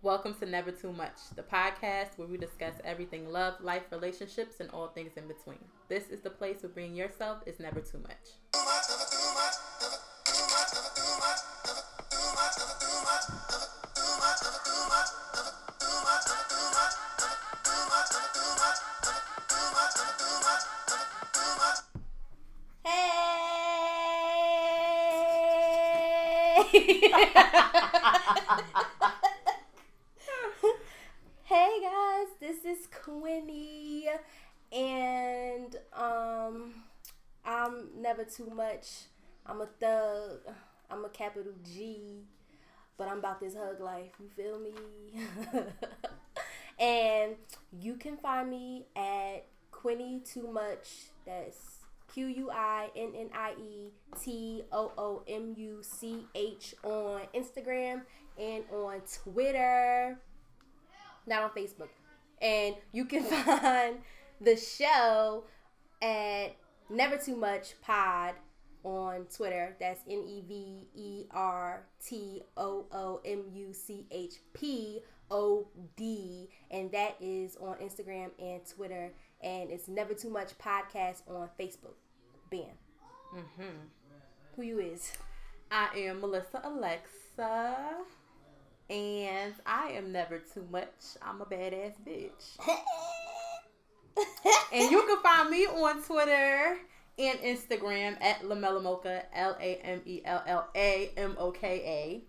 Welcome to Never Too Much, the podcast where we discuss everything love, life, relationships, and all things in between. This is the place where being yourself is never too much. Hey! Hey guys, this is Quinny, and I'm never too much. I'm a thug. I'm a capital G, but I'm about this hug life. You feel me? And you can find me at Quinny Too Much. That's QUINNIETOOMUCH on Instagram and on Twitter. Not on Facebook. And you can find the show at Never Too Much Pod on Twitter. That's NEVERTOOMUCHPOD. And that is on Instagram and Twitter. And it's Never Too Much Podcast on Facebook. Bam. Mm-hmm. Who you is? I am Melissa Alexa. And I am never too much. I'm a badass bitch. And you can find me on Twitter and Instagram at lamellamoka, LAMELLAMOKA.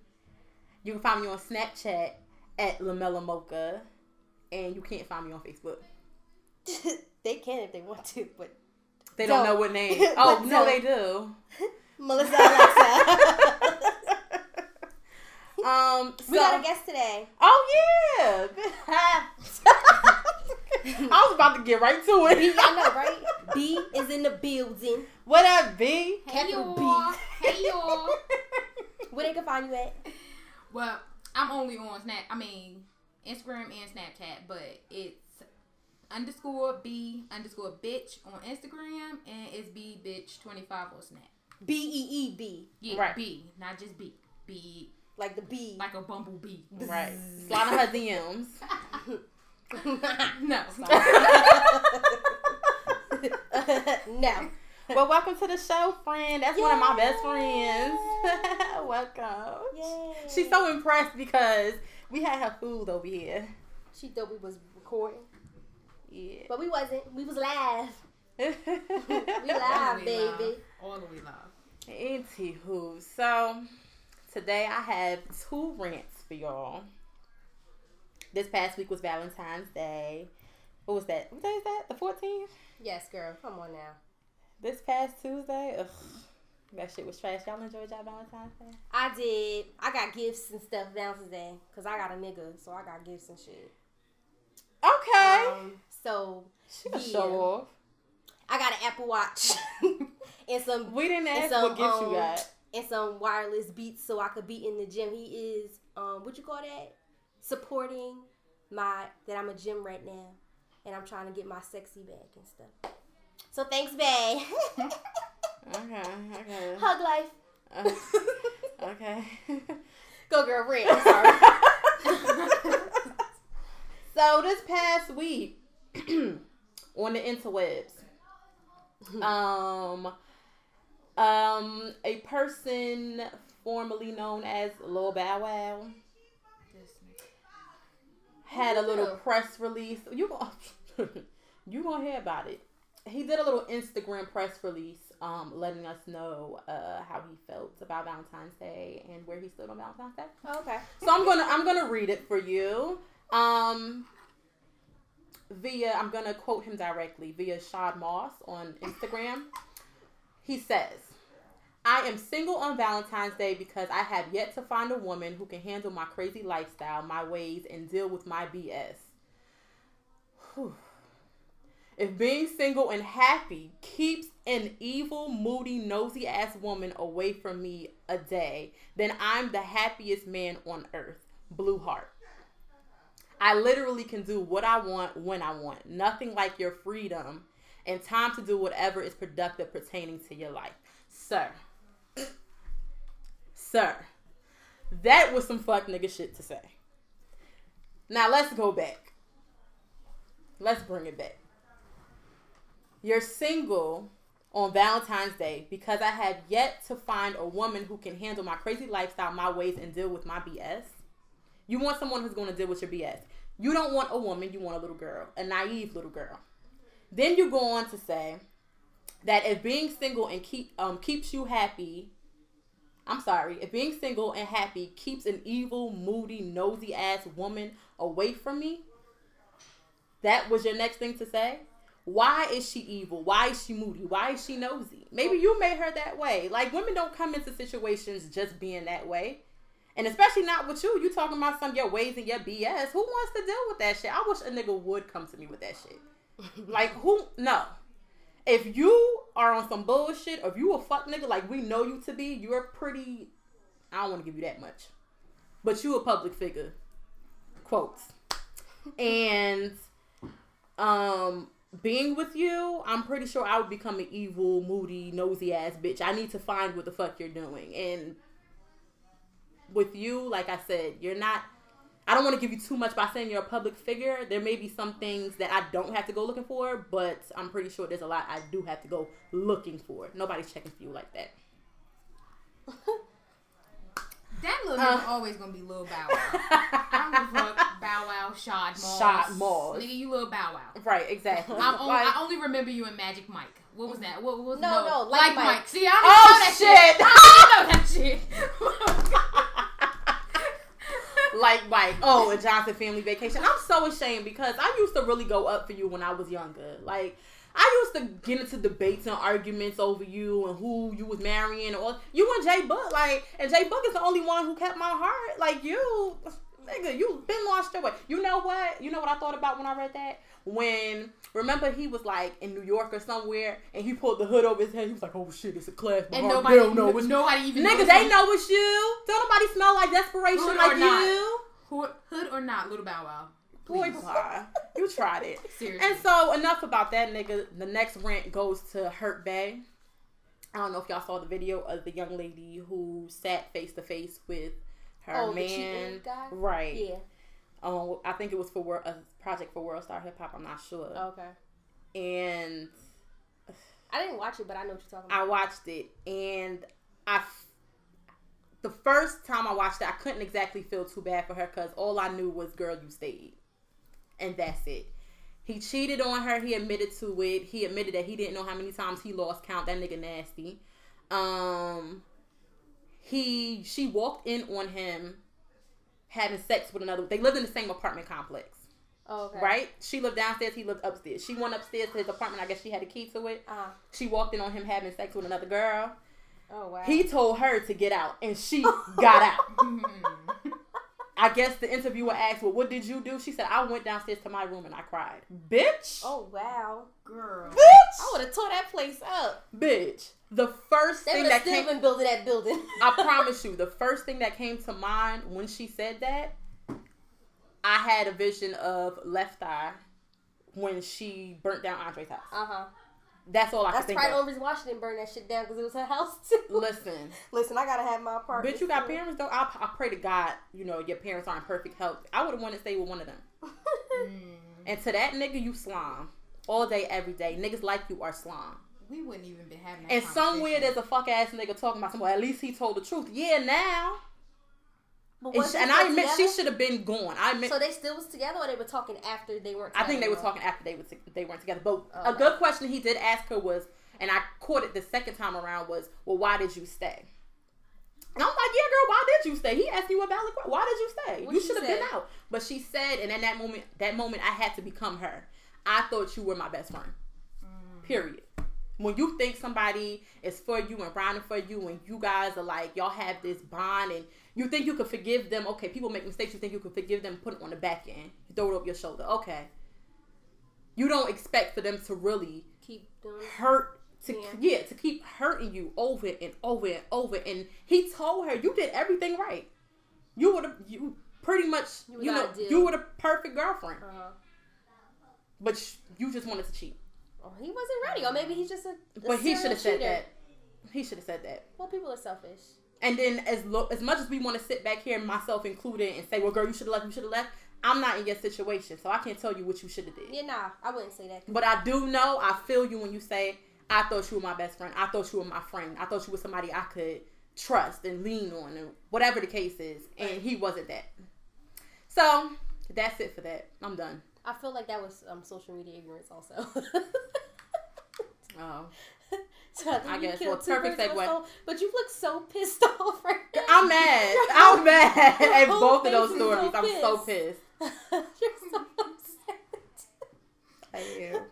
You can find me on Snapchat at lamellamoka. And you can't find me on Facebook. They can if they want to, but they don't know what name. Oh, no, they do. Melissa Alexa. We got a guest today. Oh yeah. I was about to get right to it. B, I know, right? B is in the building. What up, B? Hey y'all. Hey y'all. Where they can find you at? Well, I'm only on Instagram and Snapchat, but it's _B_bitch on Instagram and it's bbitch25 on Snap. B-E-E-B. Yeah, right. B, not just B. B. Like the bee. Like a bumblebee. Right. Slide on her DMs. No. No. Well, welcome to the show, friend. That's one of my best friends. Welcome. Yay. She's so impressed because we had her food over here. She thought we was recording. Yeah. But we wasn't. We was live. We live, baby. Live. All the way live. Auntie who. So... today I have two rants for y'all. This past week was Valentine's Day. What was that? What day is that? The 14th? Yes, girl. Come on now. This past Tuesday? Ugh. That shit was trash. Y'all enjoyed y'all Valentine's Day? I did. I got gifts and stuff Valentine's Day because I got a nigga, so I got gifts and shit. Okay. She show off. I got an Apple Watch. And some. We didn't ask what gift you got. And some wireless beats so I could be in the gym. He is, what you call that? Supporting that I'm a gym right now. And I'm trying to get my sexy back and stuff. So thanks, babe. Okay. Hug life. Okay. Go, girl, Red. I'm sorry. So this past week, on the interwebs, a person formerly known as Lil Bow Wow had a little press release. You gonna hear about it. He did a little Instagram press release, letting us know how he felt about Valentine's Day and where he stood on Valentine's Day. Oh, okay. So I'm gonna read it for you. I'm gonna quote him directly via Shad Moss on Instagram. He says, "I am single on Valentine's Day because I have yet to find a woman who can handle my crazy lifestyle, my ways, and deal with my BS. Whew. If being single and happy keeps an evil, moody, nosy-ass woman away from me a day, then I'm the happiest man on earth. Blue heart. I literally can do what I want when I want. Nothing like your freedom and time to do whatever is productive pertaining to your life." Sir, that was some fuck nigga shit to say. Now let's go back. Let's bring it back. You're single on Valentine's Day because I have yet to find a woman who can handle my crazy lifestyle, my ways, and deal with my BS. You want someone who's going to deal with your BS. You don't want a woman. You want a little girl, a naive little girl. Then you go on to say that if being single and keeps you happy, if being single and happy keeps an evil, moody, nosy ass woman away from me, that was your next thing to say? Why is she evil? Why is she moody? Why is she nosy? Maybe you made her that way. Like, women don't come into situations just being that way. And especially not with you. You talking about some of your ways and your BS. Who wants to deal with that shit? I wish a nigga would come to me with that shit. Like, who? No. If you are on some bullshit, or if you a fuck nigga like we know you to be, you're pretty, I don't want to give you that much. But you a public figure. Quotes. And being with you, I'm pretty sure I would become an evil, moody, nosy ass bitch. I need to find what the fuck you're doing. And with you, like I said, you're not, I don't want to give you too much by saying you're a public figure. There may be some things that I don't have to go looking for, but I'm pretty sure there's a lot I do have to go looking for. Nobody's checking for you like that. That little nigga always gonna be Lil Bow Wow. I don't give a fuck. Bow Wow, Shad Moss. Shad Moss. Nigga, you Lil Bow Wow. Right, exactly. I only remember you in Magic Mike. What was that? What was No, like Mike. See, I don't know that shit. Like Mike. Oh, a Johnson Family Vacation. I'm so ashamed because I used to really go up for you when I was younger. Like, I used to get into debates and arguments over you and who you was marrying, or you and Jay Book. Like, and Jay Book is the only one who kept my heart. Like, you, nigga, you been lost your way. You know what? You know what I thought about when I read that? When, remember, he was like in New York or somewhere, and he pulled the hood over his head. He was like, "Oh shit, it's a class." And nobody even nigga, they know it's you. Don't nobody smell like desperation hood like you. Hood or not, Little Bow Wow. Boy, you tried it. Seriously. And so, enough about that, nigga. The next rant goes to Hurt Bay. I don't know if y'all saw the video of the young lady who sat face to face with her man. The guy? Right. Yeah. I think it was for a project for World Star Hip Hop. I'm not sure. Okay. And I didn't watch it, but I know what you're talking about. I watched it, and the first time I watched it, I couldn't exactly feel too bad for her because all I knew was, "Girl, you stayed." And that's it. He cheated on her. He admitted to it. He admitted that he didn't know how many times he lost count. That nigga nasty. She walked in on him having sex with another. They lived in the same apartment complex. Oh, okay. Right? She lived downstairs. He lived upstairs. She went upstairs to his apartment. I guess she had a key to it. She walked in on him having sex with another girl. Oh, wow. He told her to get out, and she got out. I guess the interviewer asked, "Well, what did you do?" She said, "I went downstairs to my room and I cried." Bitch. Oh, wow. Girl. Bitch. I would have tore that place up. Bitch. The first thing that came... They would that building. I promise you, the first thing that came to mind when she said that, I had a vision of Left Eye when she burnt down Andre's house. Uh-huh. That's all I can think of. That's probably the only reason why she didn't burn that shit down, because it was her house, too. Listen, I gotta have my apartment. Bitch, you got parents, though? I pray to God, you know, your parents are in perfect health. I would've wanted to stay with one of them. And to that nigga, you slime. All day, every day. Niggas like you are slime. We wouldn't even be having that conversation. And somewhere there's a fuck-ass nigga talking about somewhere. At least he told the truth. Yeah, now. But she should have been gone. So they still was together, or they were talking after they weren't together? I think they were talking after they weren't together. But a good question he did ask her was, and I caught it the second time around, was, "Well, why did you stay?" And I'm like, "Yeah, girl, why did you stay?" He asked you about, like, "Why did you stay? What you should have been out." But she said, and in that moment, I had to become her. "I thought you were my best friend." Period. When you think somebody is for you and riding for you, and you guys are like, y'all have this bond, and you think you can forgive them. Okay, people make mistakes. You think you can forgive them, put it on the back end. You throw it over your shoulder. Okay. You don't expect for them to really keep hurt, to keep hurting you over and over and over. And he told her, "You did everything right. You were the perfect girlfriend." Uh-huh. But you just wanted to cheat. Or he wasn't ready, or maybe he's just a but he should have said that. He should have said that. Well, people are selfish. And then as much as we want to sit back here, myself included, and say, "Well, girl, you should have left. I'm not in your situation, so I can't tell you what you should have did. Yeah, nah, I wouldn't say that. But I do know, I feel you when you say, I thought you were my best friend. I thought you were my friend. I thought you were somebody I could trust and lean on, and whatever the case is. Right. And he wasn't that. So, that's it for that. I'm done. I feel like that was social media ignorance also. Oh. So I guess, well, perfect segue. But you look so pissed off right now. I'm mad. I'm mad at both of those stories. So I'm so pissed. You're so upset. I am.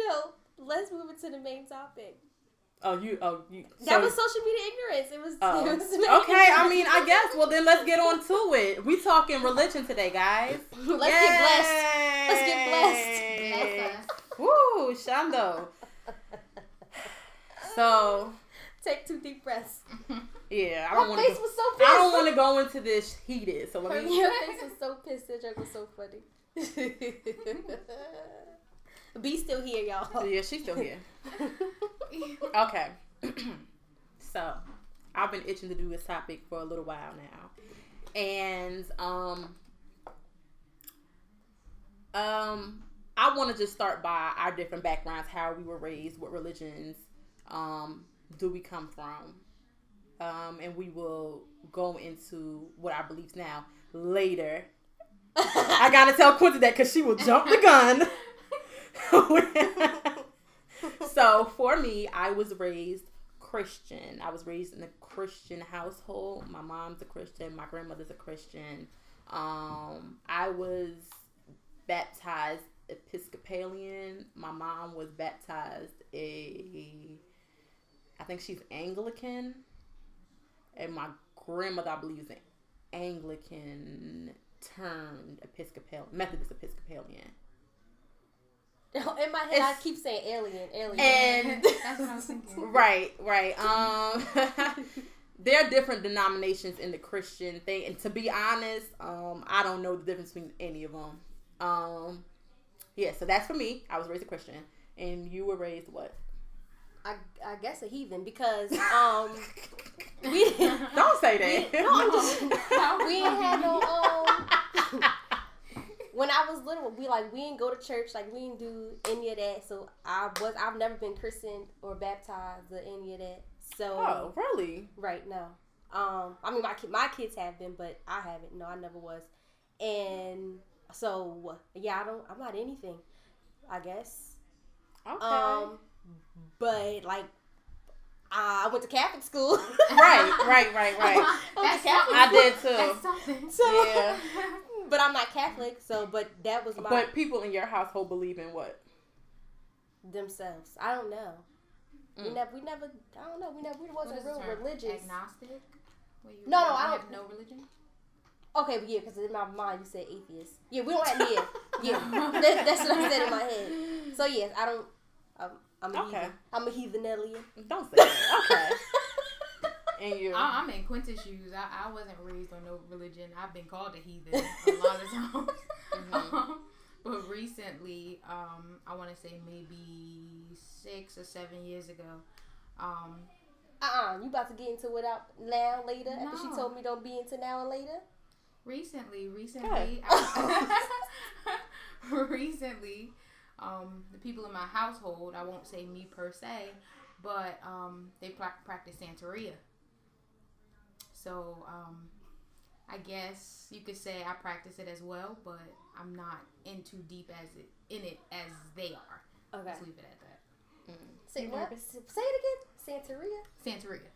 No, let's move into the main topic. Oh, you. That was social media ignorance. It was okay, ignorance. I mean, I guess. Well, then let's get on to it. We talking religion today, guys. Let's get blessed. Woo, Shando. So, take two deep breaths. Yeah, I don't want to go into this heated. So let me. Your face was so pissed. That joke was so funny. B's still here, y'all. Yeah, she's still here. Okay. So, I've been itching to do this topic for a little while now, and I want to just start by our different backgrounds, how we were raised, what religions do we come from, and we will go into what our beliefs now later. I gotta tell Quincy that because she will jump the gun. So for me, I was raised Christian. I was raised in a Christian household. My mom's a Christian. My grandmother's a Christian. I was baptized Episcopalian. My mom was baptized I think she's Anglican. And my grandmother, I believe, is an Anglican turned Episcopalian, Methodist Episcopalian. In my head, I keep saying alien. And that's what I was thinking. Right. There are different denominations in the Christian thing, and to be honest, I don't know the difference between any of them. Yeah, so that's for me. I was raised a Christian, and you were raised what? I guess a heathen, because we didn't. Don't say that. We ain't had no. When I was little, we didn't go to church, we didn't do any of that. So I've never been christened or baptized or any of that. So oh, really? Right, no. I mean, my kids have been, but I haven't. No, I never was. And so yeah, I'm not anything, I guess. Okay. But I went to Catholic school. Right. I did too. That's something. So, yeah. But I'm not Catholic, but that was my... But people in your household believe in what? Themselves. I don't know. We never... I don't know. We wasn't real religious. Agnostic? No, I don't... have no religion? Okay, but yeah, because in my mind you said atheist. Yeah, we don't have... Yeah. That's what I said in my head. So, yes, I don't... I'm a heathen. I'm a heathenellian. Don't say that. Okay. And you. I'm in Quintus' shoes. I wasn't raised on no religion. I've been called a heathen a lot of times. Mm-hmm. But recently, I want to say maybe 6 or 7 years ago. You about to get into it out now later? No. After she told me don't be into now and later? Recently. The people in my household, I won't say me per se, but they practice Santeria. So, I guess you could say I practice it as well, but I'm not in too deep as they are. Okay. Let's leave it at that. Mm. Say what? Say it again. Santeria.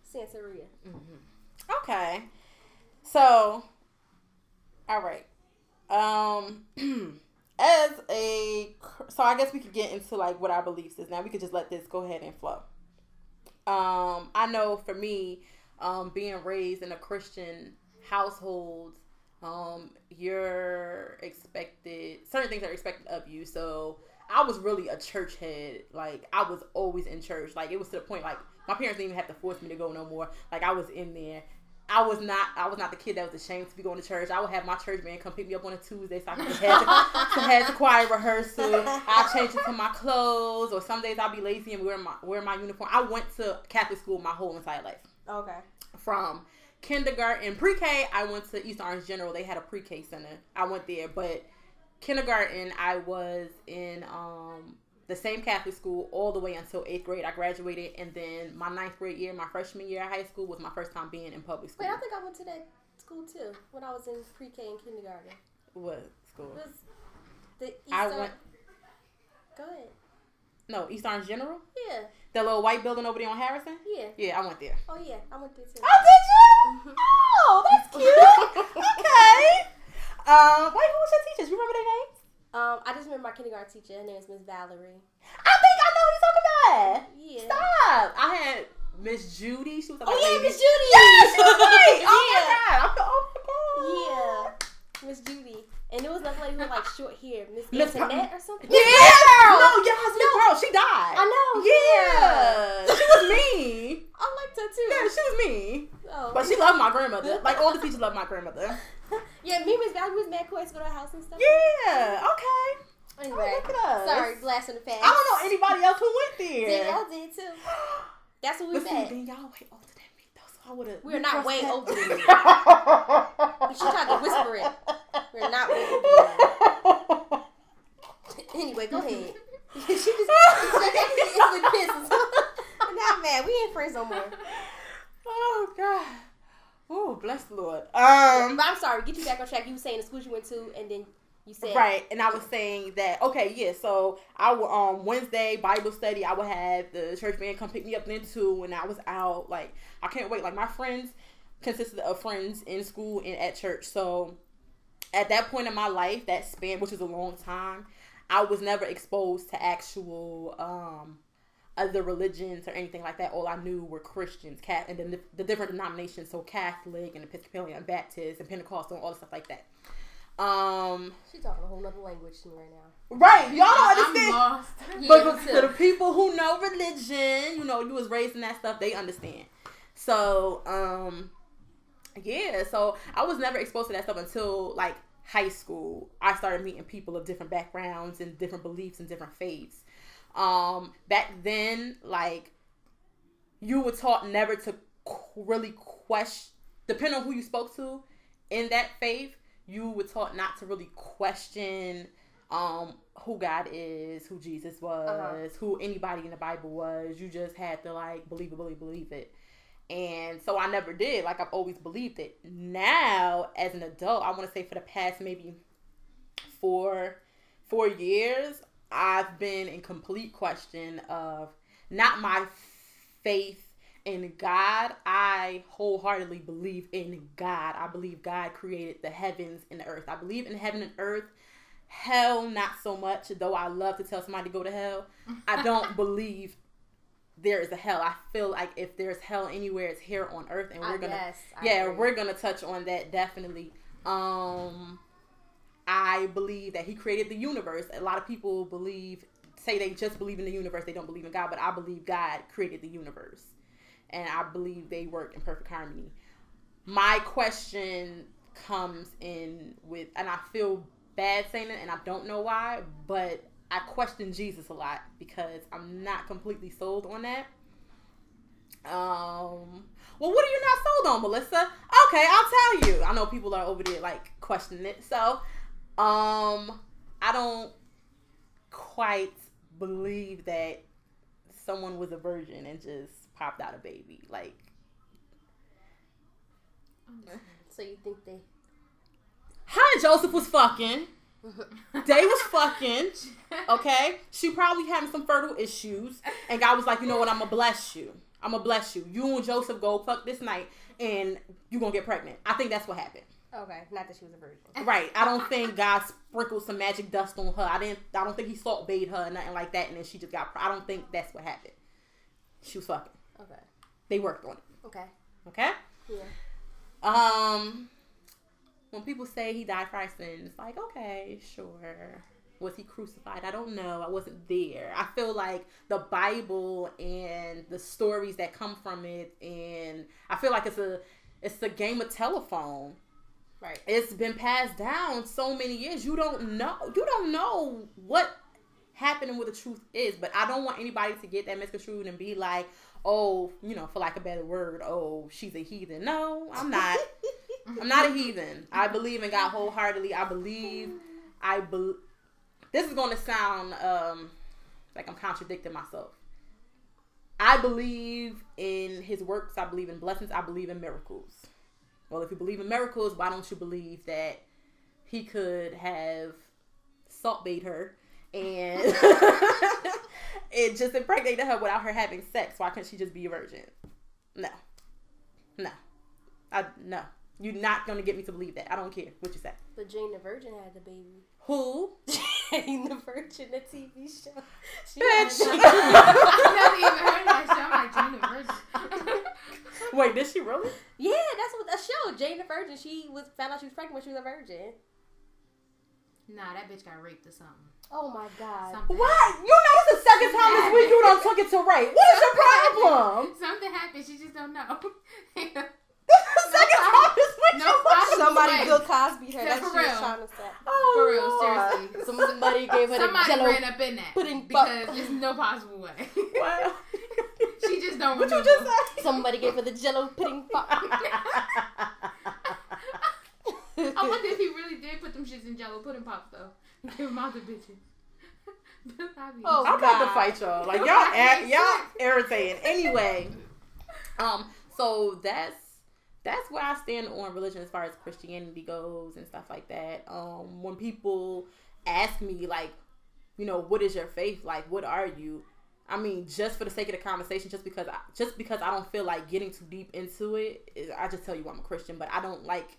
Mm-hmm. Okay. So, all right. So I guess we could get into what our beliefs is now. We could just let this go ahead and flow. I know for me, being raised in a Christian household, certain things are expected of you. So I was really a church head. I was always in church. It was to the point, my parents didn't even have to force me to go no more. I was in there. I was not the kid that was ashamed to be going to church. I would have my church band come pick me up on a Tuesday so I could have the choir rehearsal. I'll change into my clothes, or some days I'll be lazy and wear my uniform. I went to Catholic school my whole entire life. Okay. From kindergarten, pre-K, I went to East Orange General. They had a pre-K center. I went there, but kindergarten, I was in the same Catholic school all the way until 8th grade. I graduated, and then my 9th grade year, my freshman year of high school, was my first time being in public school. Wait, I think I went to that school, too, when I was in pre-K and kindergarten. What school? It was the East Orange... Go ahead. No, East Orange General? Yeah. That little white building over there on Harrison? Yeah. Yeah, I went there. Oh, yeah. I went there, too. Oh, did you? Oh, that's cute. Okay. Wait, who was your teachers? You remember their names? I just remember my kindergarten teacher. Her name is Miss Valerie. I think I know who you're talking about. Yeah. Stop. I had Miss Judy. She was like, oh, yeah, Miss Judy. Yeah, she was great. Oh, yeah. My God. I'm the, oh, my God. Yeah. Miss Judy. And it was another lady who had, like, short hair. Miss Internet or something? Yeah. No, your husband, no. Girl, she died. I know. Yeah. She was mean. I liked her, too. Yeah, she was mean. Oh. But she loved my grandmother. Like, all the teachers loved my grandmother. Yeah, me and Miss Valerie was mad cool. I used to go to her house and stuff. Yeah, okay. Anyway, sorry, blast in the past. I don't know anybody else who went there. Danielle did too. That's what we met. Then y'all way older than me though, so I would have. We're not way older than you. She tried to whisper it. We're not way older than you. Anyway, go ahead. She just instantly pissed. We're not mad. We ain't friends no more. Oh God. Oh, bless the Lord. I'm sorry. Get you back on track. You were saying the schools you went to, and then you said... Right, and I was saying that, okay, yeah, so I would, Wednesday, Bible study, I would have the church band come pick me up then, too, when I was out. Like, I can't wait. Like, my friends consisted of friends in school and at church. So, at that point in my life, that span, which is a long time, I was never exposed to actual... other religions or anything like that. All I knew were Christians, and then the different denominations, so Catholic and Episcopalian, Baptist and Pentecostal, and all the stuff like that. She's talking a whole other language to me right now. Right, y'all understand. I'm lost. But to the people who know religion, you know, you was raised in that stuff, they understand. So, yeah, so I was never exposed to that stuff until like high school. I started meeting people of different backgrounds and different beliefs and different faiths. Back then, like, you were taught never to really question, depending on who you spoke to in that faith, you were taught not to really question, who God is, who Jesus was, who anybody in the Bible was. You just had to, like, believe it. And so I never did. Like, I've always believed it. Now, as an adult, I want to say for the past maybe four years, I've been in complete question of not my faith in God. I wholeheartedly believe in God. I believe God created the heavens and the earth. I believe in heaven and earth. Hell, not so much, though I love to tell somebody to go to hell. I don't believe there is a hell. I feel like if there's hell anywhere, it's here on earth. And we're going to, yeah, we're going to touch on that definitely. I believe that he created the universe. A lot of people say they just believe in the universe. They don't believe in God, but I believe God created the universe. And I believe they work in perfect harmony. My question comes in with, and I feel bad saying it, and I don't know why, but I question Jesus a lot because I'm not completely sold on that. Well, what are you not sold on, Melissa? Okay, I'll tell you. I know people are over there, like, questioning it. So... I don't quite believe that someone was a virgin and just popped out a baby. Like, so you think they? Her and Joseph was fucking. They was fucking. Okay, she probably having some fertile issues, and God was like, you know what? I'm gonna bless you. You and Joseph go fuck this night, and you gonna get pregnant. I think that's what happened. Okay, not that she was a virgin. Right. I don't think God sprinkled some magic dust on her. I don't think he salt baited her or nothing like that, and then she just got... I don't think that's what happened. She was fucking. Okay. They worked on it. Okay. Okay? Yeah. When people say he died for our sins, it's like, okay, sure. Was he crucified? I don't know. I wasn't there. I feel like the Bible and the stories that come from it, and I feel like it's a game of telephone. Right. It's been passed down so many years. You don't know what happened and what the truth is. But I don't want anybody to get that misconstrued and be like, oh, you know, for lack of a better word, oh, she's a heathen. No, I'm not. I'm not a heathen. I believe in God wholeheartedly. This is going to sound like I'm contradicting myself. I believe in his works. I believe in blessings. I believe in miracles. Well, if you believe in miracles, why don't you believe that he could have salt bait her and it just impregnated her without her having sex? Why couldn't she just be a virgin? No. You're not going to get me to believe that. I don't care what you say. But Jane the Virgin had the baby. Who? Jane the Virgin, the TV show. Bitch. You never even heard that show. I'm like, Jane the Virgin. Wait, did she really? Yeah, that's what that show. Jane the Virgin. She found out she was pregnant when she was a virgin. Nah, that bitch got raped or something. Oh my God. Something what? Happened. You know it's the second time this week you done took it to rape. What is your problem? Something happened. She just don't know. Somebody Bill Cosby her. That's what she was trying to say. Oh, for real, seriously. Somebody gave her the jello. Somebody ran up in that. Because there's no possible way. Wow. She just don't remember. What you just said? Somebody gave her the jello pudding pop. I wonder if he really did put them shits in jello pudding pop, though. Give them out to bitches. Oh, I'm about to fight y'all. Like, y'all irritating. Anyway. So that's where I stand on religion as far as Christianity goes and stuff like that. When people ask me, like, you know, what is your faith? Like, what are you? I mean, just for the sake of the conversation, just because I don't feel like getting too deep into it, I just tell you I'm a Christian. But I don't like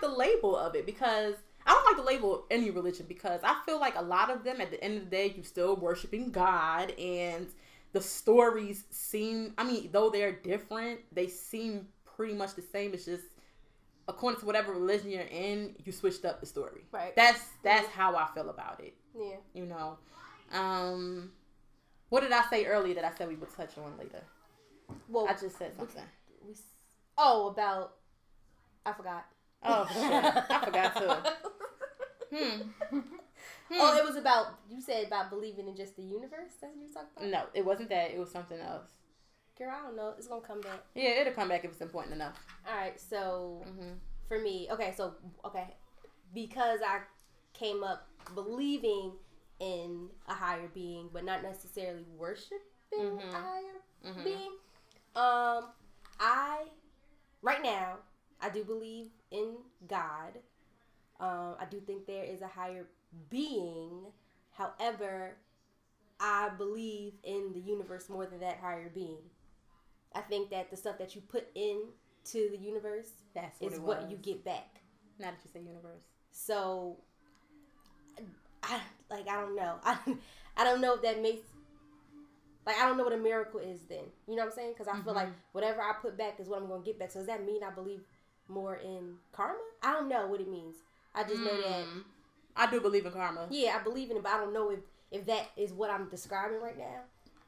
the label of it, because I don't like the label of any religion, because I feel like a lot of them, at the end of the day, you're still worshiping God. And the stories seem, I mean, though they're different, they seem pretty much the same. It's just according to whatever religion you're in, you switched up the story. Right. That's how I feel about it. Yeah. You know. What did I say earlier that I said we would touch on later? Well, I just said something. I forgot. Oh shit. I forgot too. Oh, it was about believing in just the universe. That's what you talked about? No, it wasn't that. It was something else. Girl, I don't know. It's going to come back. Yeah, it'll come back if it's important enough. All right, so for me, because I came up believing in a higher being, but not necessarily worshiping a higher being, right now, I do believe in God. I do think there is a higher being. However, I believe in the universe more than that higher being. I think that the stuff that you put into the universe is what you get back. Now that you say universe. So, I don't know. I don't know if that makes... Like, I don't know what a miracle is then. You know what I'm saying? Because I feel like whatever I put back is what I'm going to get back. So, does that mean I believe more in karma? I don't know what it means. I just know that... I do believe in karma. Yeah, I believe in it, but I don't know if that is what I'm describing right now.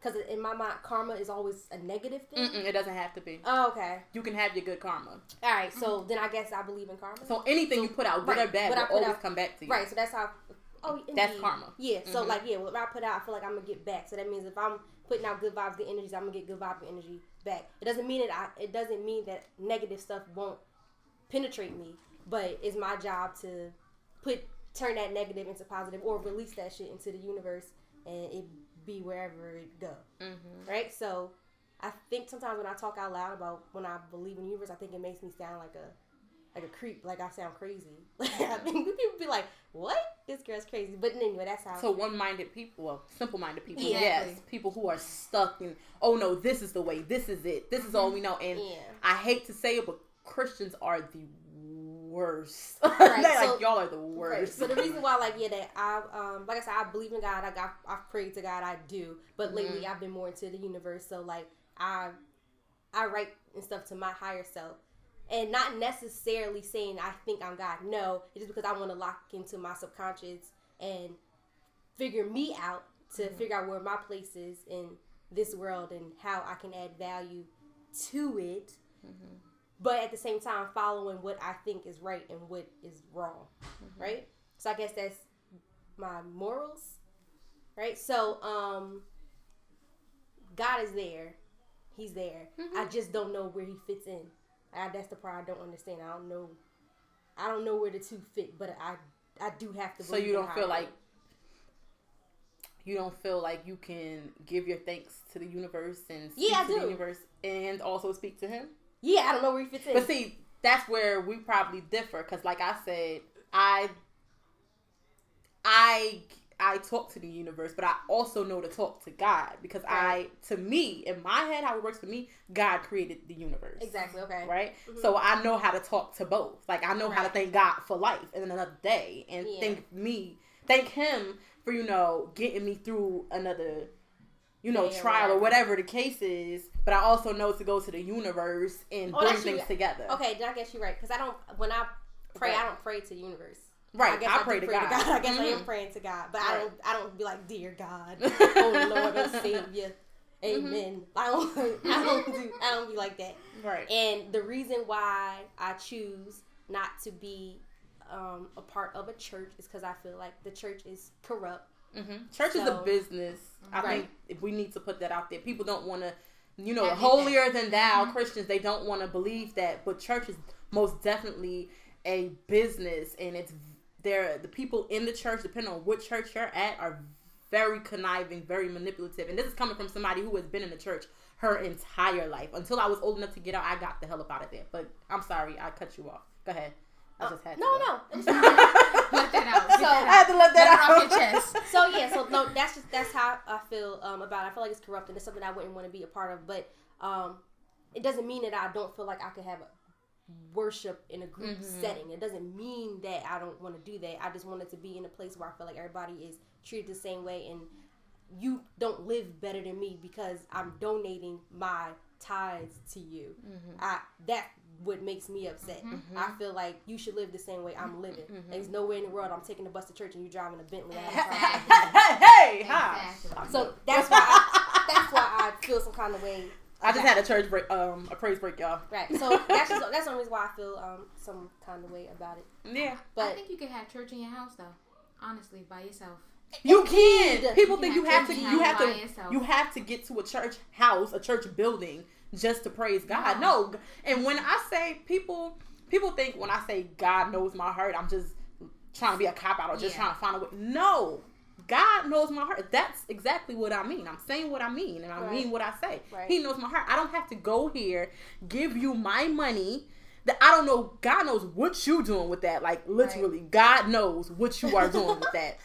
Because in my mind, karma is always a negative thing. It doesn't have to be. Oh, okay. You can have your good karma. All right, so then I guess I believe in karma. So anything you put out, good or bad, will always come back to you. Right, so that's how... Oh, indeed. That's karma. Yeah, so what I put out, I feel like I'm going to get back. So that means if I'm putting out good vibes, good energies, I'm going to get good vibes and energy back. It doesn't mean that negative stuff won't penetrate me, but it's my job to turn that negative into positive, or release that shit into the universe and it be wherever it go. Right? So I think sometimes when I talk out loud about when I believe in the universe, I think it makes me sound like a creep, like I sound crazy. I think people be like, what? This girl's crazy. But anyway, that's how. So one-minded people, well, simple-minded people. Yeah. Yes. People who are stuck in, oh no, this is the way. This is it. This is all we know. And I hate to say it, but Christians are the worst. Right. Like y'all are the worst. Right. So the reason why, that I, like I said, I believe in God. Like I've prayed to God, I do. But lately, I've been more into the universe. So I write and stuff to my higher self, and not necessarily saying I think I'm God. No, it's just because I want to lock into my subconscious and figure me out to figure out where my place is in this world and how I can add value to it. But at the same time, following what I think is right and what is wrong, right? So I guess that's my morals, right? So God is there. He's there. Mm-hmm. I just don't know where he fits in. That's the part I don't understand. I don't know where the two fit, but I do have to. So you don't feel like you can give your thanks to the universe and speak to the universe and also speak to him? Yeah, I don't know where he fits in. But see, that's where we probably differ because, like I said, I talk to the universe, but I also know to talk to God because in my head, how it works for me, God created the universe. Exactly. Okay. Right. Mm-hmm. So I know how to talk to both. Like I know how to thank God for life and then another day and thank him for, getting me through another, trial or whatever the case is. But I also know to go to the universe and bring things together. Okay. Then I guess you're right. Cause when I pray, I don't pray to the universe. Right, I guess I pray to God. I guess I am praying to God, but I don't be like, dear God, oh Lord and Savior, Amen. Mm-hmm. I don't be like that. Right. And the reason why I choose not to be a part of a church is because I feel like the church is corrupt. Mm-hmm. Church is a business. I think we need to put that out there. People don't want to, holier than thou Christians. They don't want to believe that, but church is most definitely a business, and it's. The people in the church, depending on what church you're at, are very conniving, very manipulative. And this is coming from somebody who has been in the church her entire life. Until I was old enough to get out, I got the hell up out of there. But I'm sorry, I cut you off. Go ahead. No. Let that out. I had to let that out. Off your chest. So, that's how I feel about it. I feel like it's corrupt and it's something I wouldn't want to be a part of. But it doesn't mean that I don't feel like I could have worship in a group setting. It doesn't mean that I don't want to do that. I just wanted to be in a place where I feel like everybody is treated the same way, and you don't live better than me because I'm donating my tithes to you. Mm-hmm. That's what makes me upset. Mm-hmm. I feel like you should live the same way I'm living. Mm-hmm. There's nowhere in the world I'm taking the bus to church and you driving a Bentley. Exactly. So that's why I feel some kind of way. I just had a church break, a praise break, y'all. Right. So that's the reason why I feel some kind of way about it. Yeah. But I think you can have church in your house though. Honestly, by yourself. You can. People think you have to get to a church house, a church building just to praise God. No. And when I say people think when I say God knows my heart, I'm just trying to be a cop out or just trying to find a way. No. God knows my heart. That's exactly what I mean. I'm saying what I mean, and I mean what I say. Right. He knows my heart. I don't have to go here, give you my money. That I don't know. God knows what you're doing with that. Like, literally, God knows what you are doing with that.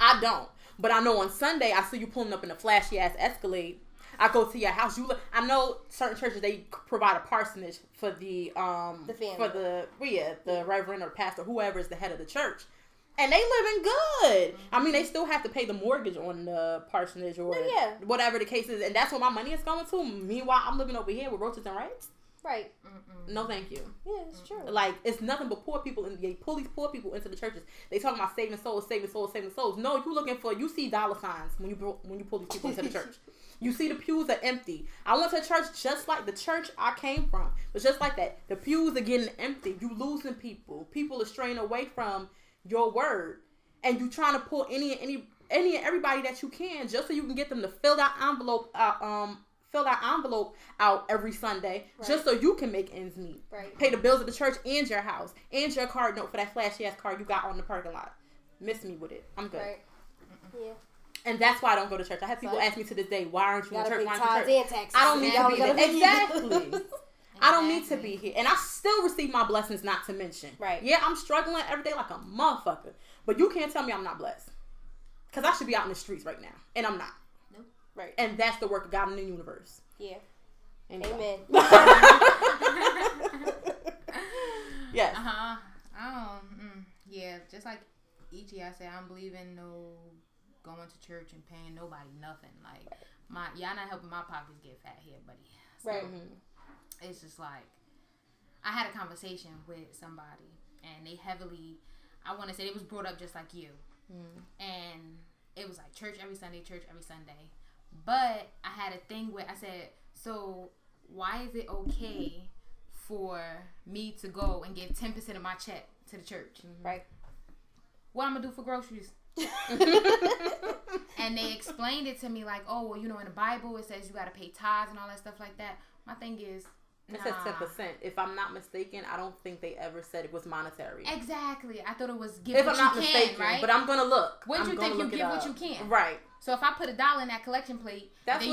I don't. But I know on Sunday, I see you pulling up in a flashy-ass Escalade. I go to your house. I know certain churches, they provide a parsonage for the family. For the reverend or pastor, whoever is the head of the church. And they living good. I mean, they still have to pay the mortgage on the parsonage or whatever the case is. And that's where my money is going to. Meanwhile, I'm living over here with roaches and rights. Right. Mm-mm. No, thank you. Yeah, it's true. Like, it's nothing but poor people. And they pull these poor people into the churches. They talking about saving souls, saving souls, saving souls. No, you see dollar signs when you pull these people into the church. You see the pews are empty. I went to a church just like the church I came from. But just like that, the pews are getting empty. You losing people. People are straying away from your word, and you trying to pull any and everybody that you can just so you can get them to fill that envelope out every Sunday just so you can make ends meet, pay the bills of the church and your house and your card note for that flashy ass car you got on the parking lot. Miss me with it. I'm good. Yeah. And that's why I don't go to church. I have people ask me to this day, why aren't you in church? I don't need to be there. Exactly. I don't need to be here. And I still receive my blessings, not to mention. Right. Yeah, I'm struggling every day like a motherfucker. But you can't tell me I'm not blessed. Because I should be out in the streets right now. And I'm not. Nope. Right. And that's the work of God in the universe. Yeah. Anyway. Amen. Yes. Uh-huh. Yeah, just like E.G., I said, I don't believe in no going to church and paying nobody nothing. Like, y'all not helping my pockets get fat here, buddy. So, it's just like, I had a conversation with somebody, and they heavily, I want to say it was brought up just like you. Mm. And it was like church every Sunday. But I had a thing where I said, so why is it okay for me to go and give 10% of my check to the church? Mm-hmm. Right. What I'm going to do for groceries? And they explained it to me like, oh, well, you know, in the Bible it says you got to pay tithes and all that stuff like that. My thing is, nah. It says 10%. If I'm not mistaken, I don't think they ever said it was monetary. Exactly. I thought it was give if what I'm you not can, mistaken, right? But I'm going to look. Wouldn't you think you give what you can? Right. So if I put $1 in that collection plate, that's then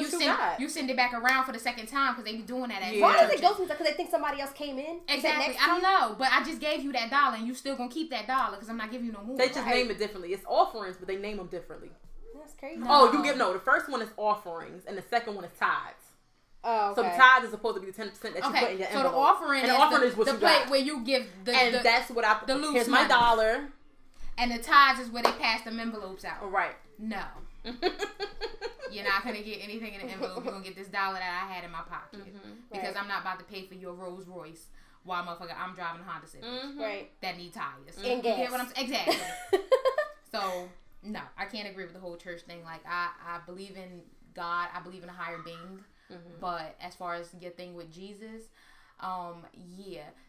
you send it back around for the second time because they be doing that. Why does it go through? Because they think somebody else came in. Exactly. I don't know, but I just gave you that $1, and you still gonna keep that $1 because I'm not giving you no more. They just name it differently. It's offerings, but they name them differently. That's crazy. No. Oh, you give no. The first one is offerings, and the second one is tithes. Oh, okay. So the tithe is supposed to be the 10% that you put in your envelope. So the offering, and the offering is what the you plate got. Where you give the and the, that's what I the loose here's money. My $1, and the tithes is where they pass the envelopes out. Right. No. You're not gonna get anything in the envelope. You're gonna get this $1 that I had in my pocket because I'm not about to pay for your Rolls Royce while motherfucker I'm driving Honda Civic that need tires and gas. You get what I'm saying? Exactly. So no, I can't agree with the whole church thing. Like I believe in God. I believe in a higher being. But as far as your thing with Jesus,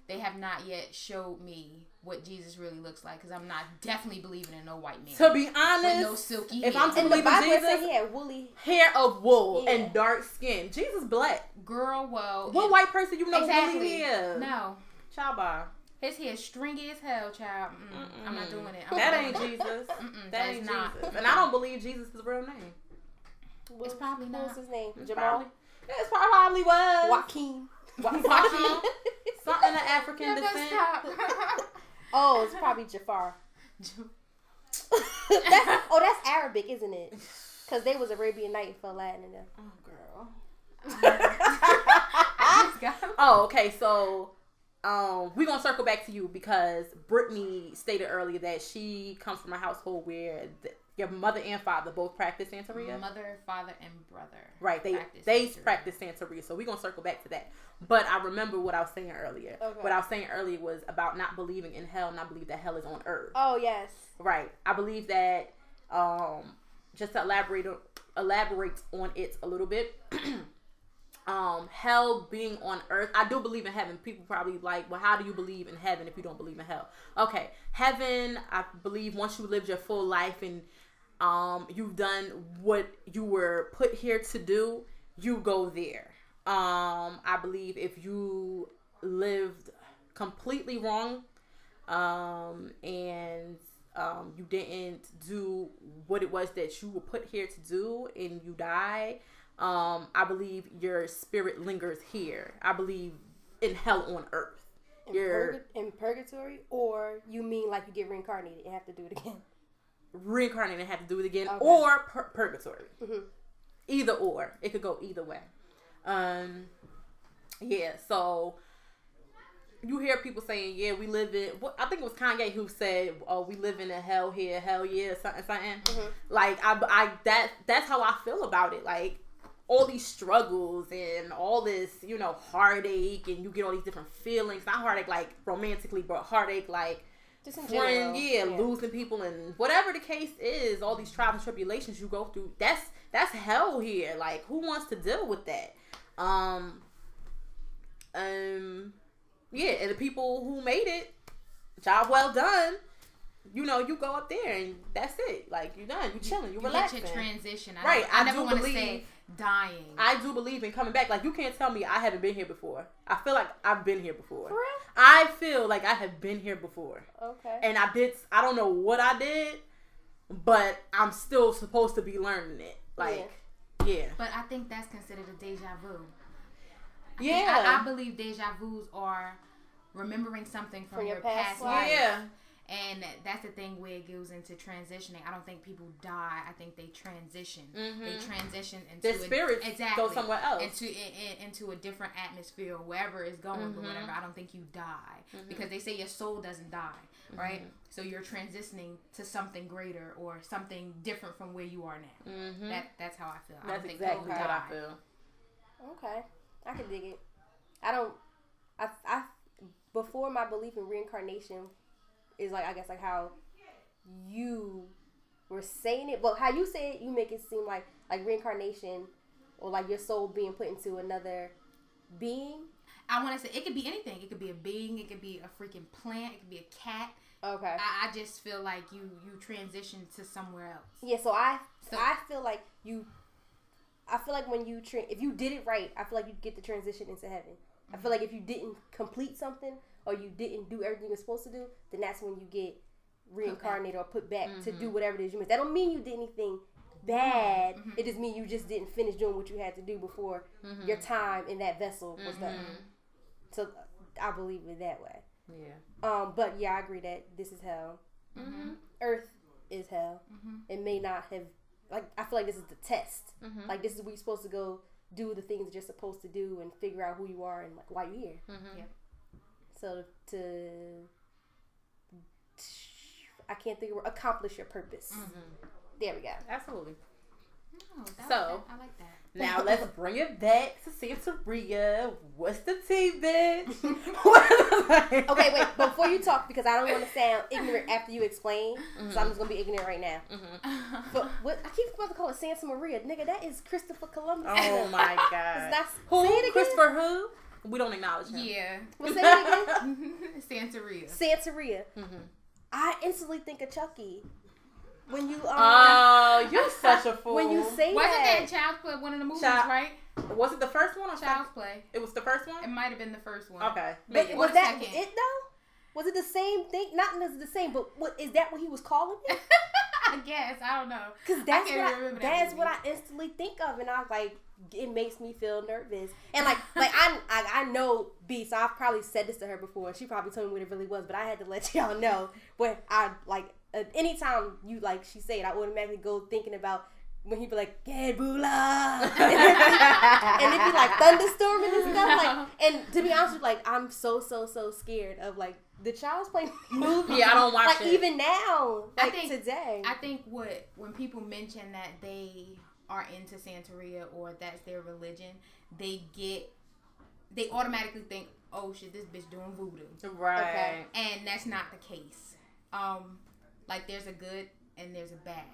they have not yet showed me what Jesus really looks like because I'm not definitely believing in no white man. To be honest, no silky hair. If I'm to believe in Jesus, he had woolly hair of wool and dark skin. Jesus black girl. Well, what white person you know woolly hair? No, child bar. His hair is stringy as hell, child. I'm not doing it. That ain't Jesus. That ain't not. Jesus. And I don't believe Jesus is a real name. It's probably not. What's his name? Jamal. It probably was Joaquin. Joaquin? Something of African descent. Oh, it's probably Jafar. That's Arabic, isn't it? Because they was Arabian Night for Latin in there. Oh, girl. Okay. So, we're going to circle back to you because Brittany stated earlier that she comes from a household where... Your mother and father both practice Santeria? Mother, father, and brother. Right. They practice Santeria. So we're going to circle back to that. But I remember what I was saying earlier. Okay. What I was saying earlier was about not believing in hell, and I believe that hell is on earth. Oh, yes. Right. I believe that, just to elaborate on it a little bit, hell being on earth, I do believe in heaven. People probably like, well, how do you believe in heaven if you don't believe in hell? Okay. Heaven, I believe once you lived your full life and you've done what you were put here to do, you go there. I believe if you lived completely wrong, and you didn't do what it was that you were put here to do and you die, I believe your spirit lingers here. I believe in hell on earth. In purgatory? Or you mean like you get reincarnated and have to do it again? Reincarnated and have to do it again, okay. Or purgatory. Mm-hmm. Either or. It could go either way. So you hear people saying, yeah, we live in... I think it was Kanye who said, oh, we live in a hell here, hell yeah, something. Mm-hmm. Like, that's how I feel about it. Like, all these struggles and all this, you know, heartache and you get all these different feelings. Not heartache, like, romantically, but heartache, like... Just in general. Losing people and whatever the case is, all these trials and tribulations you go through, that's hell here. Like, who wants to deal with that? And the people who made it, job well done. You know, you go up there and that's it. Like, you're done. You're chilling. You're relaxing. You get your transition. Right. I never want to say dying. I do believe in coming back. Like, you can't tell me I haven't been here before. I feel like I've been here before. For real? I feel like I have been here before. Okay. And I don't know what I did, but I'm still supposed to be learning it. Like, yeah. But I think that's considered a deja vu. I believe deja vus are remembering something from your past life. Yeah. And that's the thing where it goes into transitioning. I don't think people die. I think they transition. Mm-hmm. They transition into their spirits go somewhere else into a different atmosphere, wherever it's going. Mm-hmm. But whatever, I don't think you die because they say your soul doesn't die, right? Mm-hmm. So you're transitioning to something greater or something different from where you are now. Mm-hmm. That's how I feel. That's I don't think exactly people die. What I feel. Okay, I can dig it. I before my belief in reincarnation. Is like I guess like how you were saying it, but how you say it, you make it seem like reincarnation or like your soul being put into another being. I want to say it could be anything. It could be a being. It could be a freaking plant. It could be a cat. Okay. I just feel like you transition to somewhere else. Yeah, I feel like when you if you did it right, I feel like you get the transition into heaven. Mm-hmm. I feel like if you didn't complete something or you didn't do everything you're supposed to do, then that's when you get reincarnated or put back mm-hmm. to do whatever it is you missed. That don't mean you did anything bad. Mm-hmm. It just means you just didn't finish doing what you had to do before mm-hmm. your time in that vessel was done. Mm-hmm. So I believe it that way. Yeah. But yeah, I agree that this is hell. Mm-hmm. Earth is hell. Mm-hmm. It may not have, like, I feel like this is the test. Mm-hmm. Like, this is where you're supposed to go do the things that you're supposed to do and figure out who you are and like why you're here. Mm-hmm. Yeah. So I can't think of accomplish your purpose. Mm-hmm. There we go. Absolutely. Oh, so I like that. Now let's bring it back to Santeria. What's the tea, bitch? Okay, wait. Before you talk, because I don't want to sound ignorant after you explain, mm-hmm. so I'm just gonna be ignorant right now. Mm-hmm. But what I keep about to call it Santa Maria, nigga. That is Christopher Columbus. Oh my god. Who? Christopher who? We don't acknowledge him. Yeah. What's that again? Santeria. Santeria. Mm-hmm. I instantly think of Chucky. When you oh, you're such a fool. When you say wasn't that Child's Play one of the movies, right? Was it the first one? Or Child's Play. It was the first one. It might have been the first one. Okay, but yeah. Was that second. It though? Was it the same thing? Not the same, but what is that? What he was calling it? I guess I don't know. Because that's what I instantly think of, and I was like, it makes me feel nervous, and like I know B, so I've probably said this to her before, and she probably told me what it really was, but I had to let y'all know when I like. Anytime you like she said, I automatically go thinking about when he be like Gadbula and it be like thunderstorming and stuff like. And to be honest with you, like I'm so scared of like the Child's Play movie. Yeah, I don't watch it. Like even now, like today. I think when people mention that they are into Santeria or that's their religion, they automatically think, oh shit, this bitch doing voodoo, right? Okay? And that's not the case. Like there's a good and there's a bad.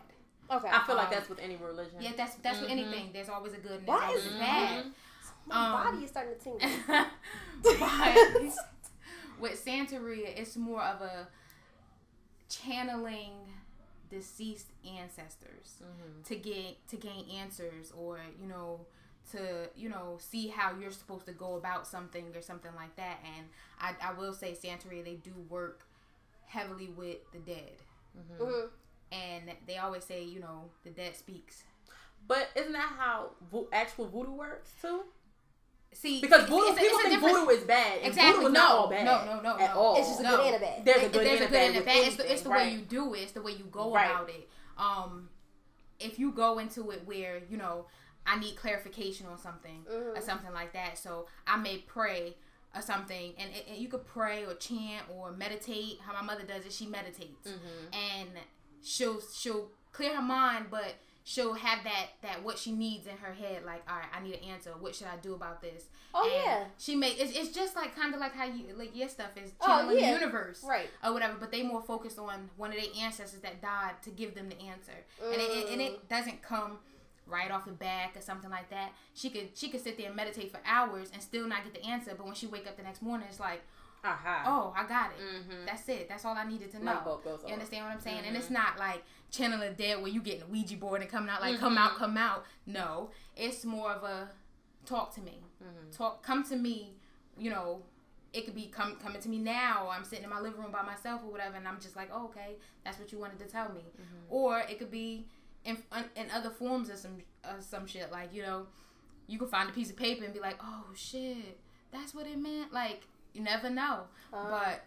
Okay, I feel like that's with any religion. Yeah, that's mm-hmm. with anything. There's always a good and there's always a bad. My body is starting to tingle. With Santeria, it's more of a channeling deceased ancestors mm-hmm. to gain answers or to see how you're supposed to go about something or something like that. And I will say Santeria, they do work heavily with the dead. Mm-hmm. Mm-hmm. And they always say, the dead speaks. But isn't that how actual voodoo works too? See, because voodoo, people think voodoo is bad. And exactly. Voodoo is not all bad. No. At all. It's just a good and a bad. There's a good and a bad. It's the way you do it. It's the way you go about it. If you go into it where I need clarification on something mm-hmm. or something like that, so I may pray. Or something, and you could pray or chant or meditate. How my mother does it, she meditates, mm-hmm. and she'll clear her mind, but she'll have that what she needs in her head. Like, all right, I need an answer. What should I do about this? Oh and yeah, she makes it's just like kind of like how you like your stuff is channeling the universe, right, or whatever. But they more focused on one of their ancestors that died to give them the answer, and it doesn't come right off the back or something like that. She could sit there and meditate for hours and still not get the answer. But when she wake up the next morning, it's like, oh, I got it. Mm-hmm. That's it. That's all I needed to know. You understand what I'm saying? Mm-hmm. And it's not like channeling dead where you getting a Ouija board and coming out like mm-hmm. come out. No, it's more of a talk to me. Mm-hmm. Come to me. It could be coming to me now. I'm sitting in my living room by myself or whatever, and I'm just like, oh, okay, that's what you wanted to tell me. Mm-hmm. Or it could be. In other forms of some shit, like, you can find a piece of paper and be like, oh shit, that's what it meant. Like, you never know. But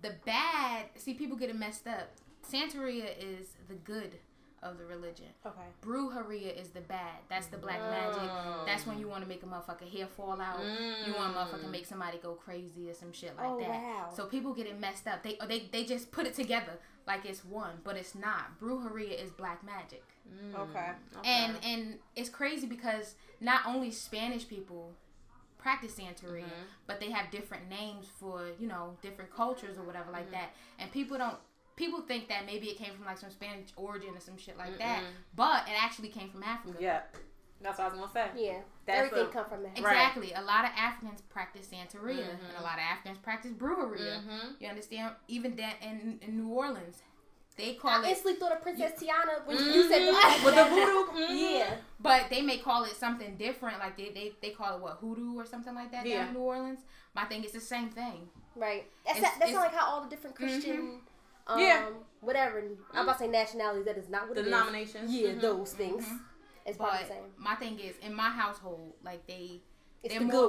the bad, see, people get it messed up. Santeria is the good of the religion. Okay. Brujería is the bad. That's the black magic. That's when you want to make a motherfucker hair fall out. Mm. You want a motherfucker make somebody go crazy or some shit like that. Wow. So people get it messed up. They just put it together like it's one, but it's not. Brujería is black magic. Mm. Okay. And it's crazy because not only Spanish people practice Santeria, mm-hmm. but they have different names for, different cultures or whatever like mm-hmm. that. And People think that maybe it came from like some Spanish origin or some shit like that, but it actually came from Africa. Yeah, That's what I was going to say. Yeah. Everything comes from that. Exactly. Right. A lot of Africans practice Santeria. Mm-hmm. And a lot of Africans practice brujería. Mm-hmm. You understand? Even that in New Orleans. They call it... I instantly thought of Princess Tiana when you said... With the voodoo. Mm-hmm. Yeah. But they may call it something different. Like, they call it, what, hoodoo or something like that down in New Orleans. My thing is the same thing. Right. That's not like how all the different Christian... Mm-hmm. Whatever. Mm-hmm. I'm about to say nationalities. That is not what it is. Denominations. Yeah, mm-hmm. Those things. Mm-hmm. It's probably the same. My thing is, in my household, like, they're more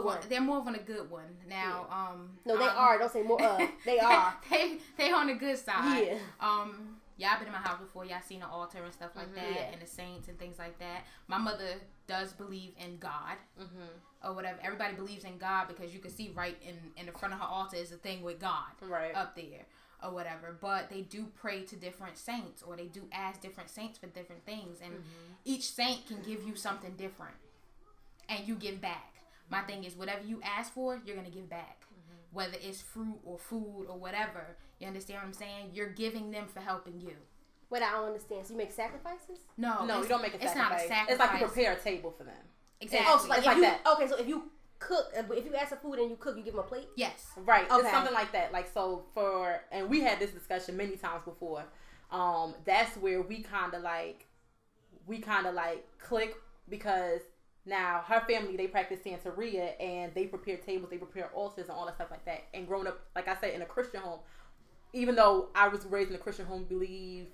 of on a good one. Now, no, they are. Don't say more of. They are. they on the good side. Yeah. Y'all been in my house before. Y'all seen the altar and stuff like that, and the saints and things like that. My mother does believe in God or whatever. Everybody believes in God because you can see right in the front of her altar is a thing with God up there or whatever. But they do pray to different saints, or they do ask different saints for different things. And each saint can give you something different, and you give back. My thing is, whatever you ask for, you're going to give back. Whether it's fruit or food or whatever. You understand what I'm saying? You're giving them for helping you. What I don't understand. So you make sacrifices? No, you don't make a sacrifice. It's not a sacrifice. It's like you prepare a table for them. Exactly. Oh, so like, it's like you, that. Okay, so if you cook, if you ask for food and you cook, you give them a plate? Yes. Right. Okay. It's something like that. Like, so and we had this discussion many times before. That's where we kind of like click, because now, her family, they practice Santeria, and they prepare tables, they prepare altars, and all that stuff like that. And growing up, like I said, in a Christian home, even though I was raised in a Christian home,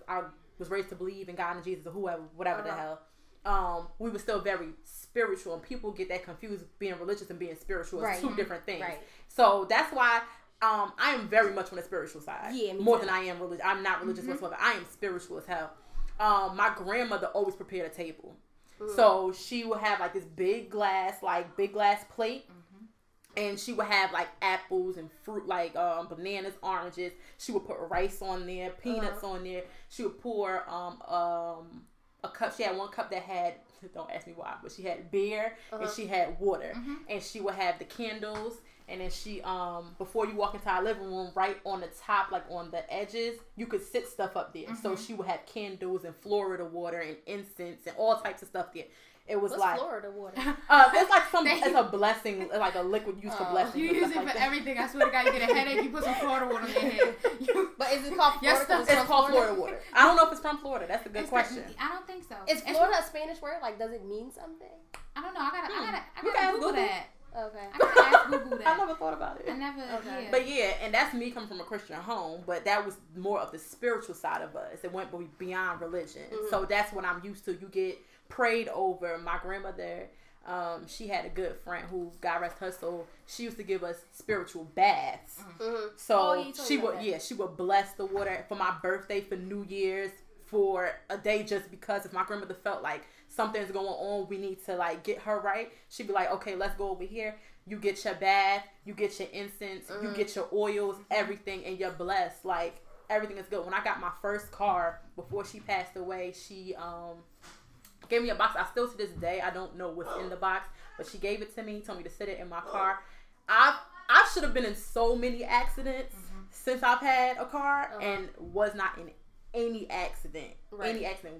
I was raised to believe in God and Jesus or whoever, whatever the hell, we were still very spiritual, and people get that confused. Being religious and being spiritual is two different things. Right. So that's why I am very much on the spiritual side, more than I am religious. I'm not religious whatsoever. I am spiritual as hell. My grandmother always prepared a table. So she would have like this big glass plate, and she would have like apples and fruit, like bananas, oranges. She would put rice on there, peanuts on there. She would pour a cup. She had one cup that had, don't ask me why, but she had beer and she had water, and she would have the candles. And then she, before you walk into our living room, right on the top, like on the edges, you could sit stuff up there. So she would have candles and Florida water and incense and all types of stuff there. It was What's Florida water? It's like it's a blessing, like a liquid used for blessings. You use it for everything. I swear to God, you get a headache, you put some Florida water on your head. But is it called Florida? Yes, it's called Florida water. I don't know if it's from Florida. That's a good question. I don't think so. Is Florida a Spanish word? Like, does it mean something? I don't know. I gotta Google that. Okay. I never thought about it. But yeah, and that's me coming from a Christian home, but that was more of the spiritual side of us. It went beyond religion. So that's what I'm used to. You get prayed over. My grandmother, she had a good friend who, God rest her soul, she used to give us spiritual baths. So she would bless the water for my birthday, for New Year's, for a day, just because if my grandmother felt like something's going on, we need to like get her right, she'd be like, okay, let's go over here, you get your bath, you get your incense, you get your oils, everything, and you're blessed. Like, everything is good. When I got my first car, before she passed away, she gave me a box. I still, to this day, I don't know what's in the box, but she gave it to me, told me to sit it in my car. I should have been in so many accidents since I've had a car, and was not in it. Any accident.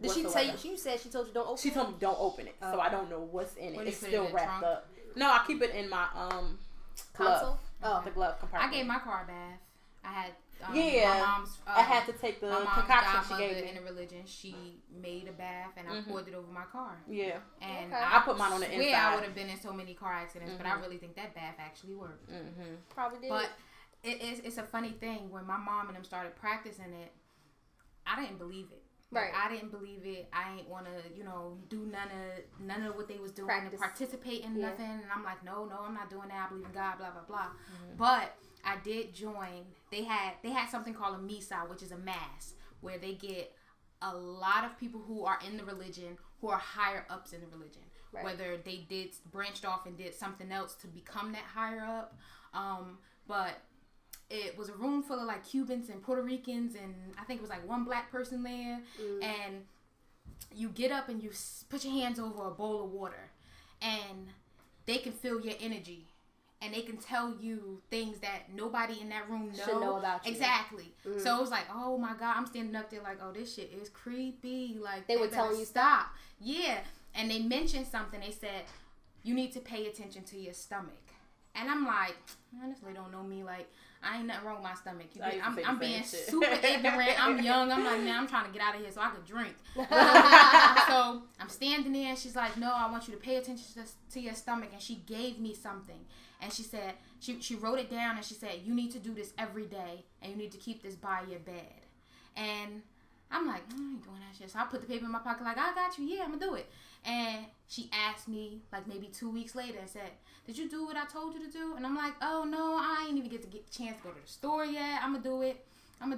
Did she tell you? She said she told you don't open it. She told me don't open it, so I don't know what's in it. What, it's still wrapped up. No, I keep it in my glove. Oh, the glove compartment. I gave my car a bath. I had my mom's. I had to take the concoction she gave me. In a religion, she made a bath, and I poured it over my car. Yeah, and I put mine on the inside. I would have been in so many car accidents, but I really think that bath actually worked. Probably did. But it's a funny thing when my mom and them started practicing it. I didn't believe it. Right. Like, I didn't believe it. I ain't want to, do none of what they was doing and participate in nothing. And I'm like, no, I'm not doing that. I believe in God, blah, blah, blah. But I did join. They had something called a misa, which is a mass, where they get a lot of people who are in the religion, who are higher ups in the religion. Right. Whether they branched off and did something else to become that higher up. But it was a room full of like Cubans and Puerto Ricans, and I think it was like one black person there. And you get up and you put your hands over a bowl of water, and they can feel your energy, and they can tell you things that nobody in that room should know about you. Exactly. So it was like, oh my God, I'm standing up there like, oh, this shit is creepy. Like, they were telling you stop. Yeah. and they mentioned something. They said, you need to pay attention to your stomach. And I'm like, honestly, don't know me. Like, I ain't nothing wrong with my stomach. I'm being super ignorant. I'm young. I'm like, man, I'm trying to get out of here so I can drink. So I'm standing there, and she's like, no, I want you to pay attention to your stomach. And she gave me something. And she said, she wrote it down, and she said, you need to do this every day, and you need to keep this by your bed. And I'm like, I ain't doing that shit. So I put the paper in my pocket like, I got you. Yeah, I'm going to do it. And she asked me like maybe 2 weeks later and said, did you do what I told you to do? And I'm like, oh, no, I ain't even get a chance to go to the store yet. I'm going to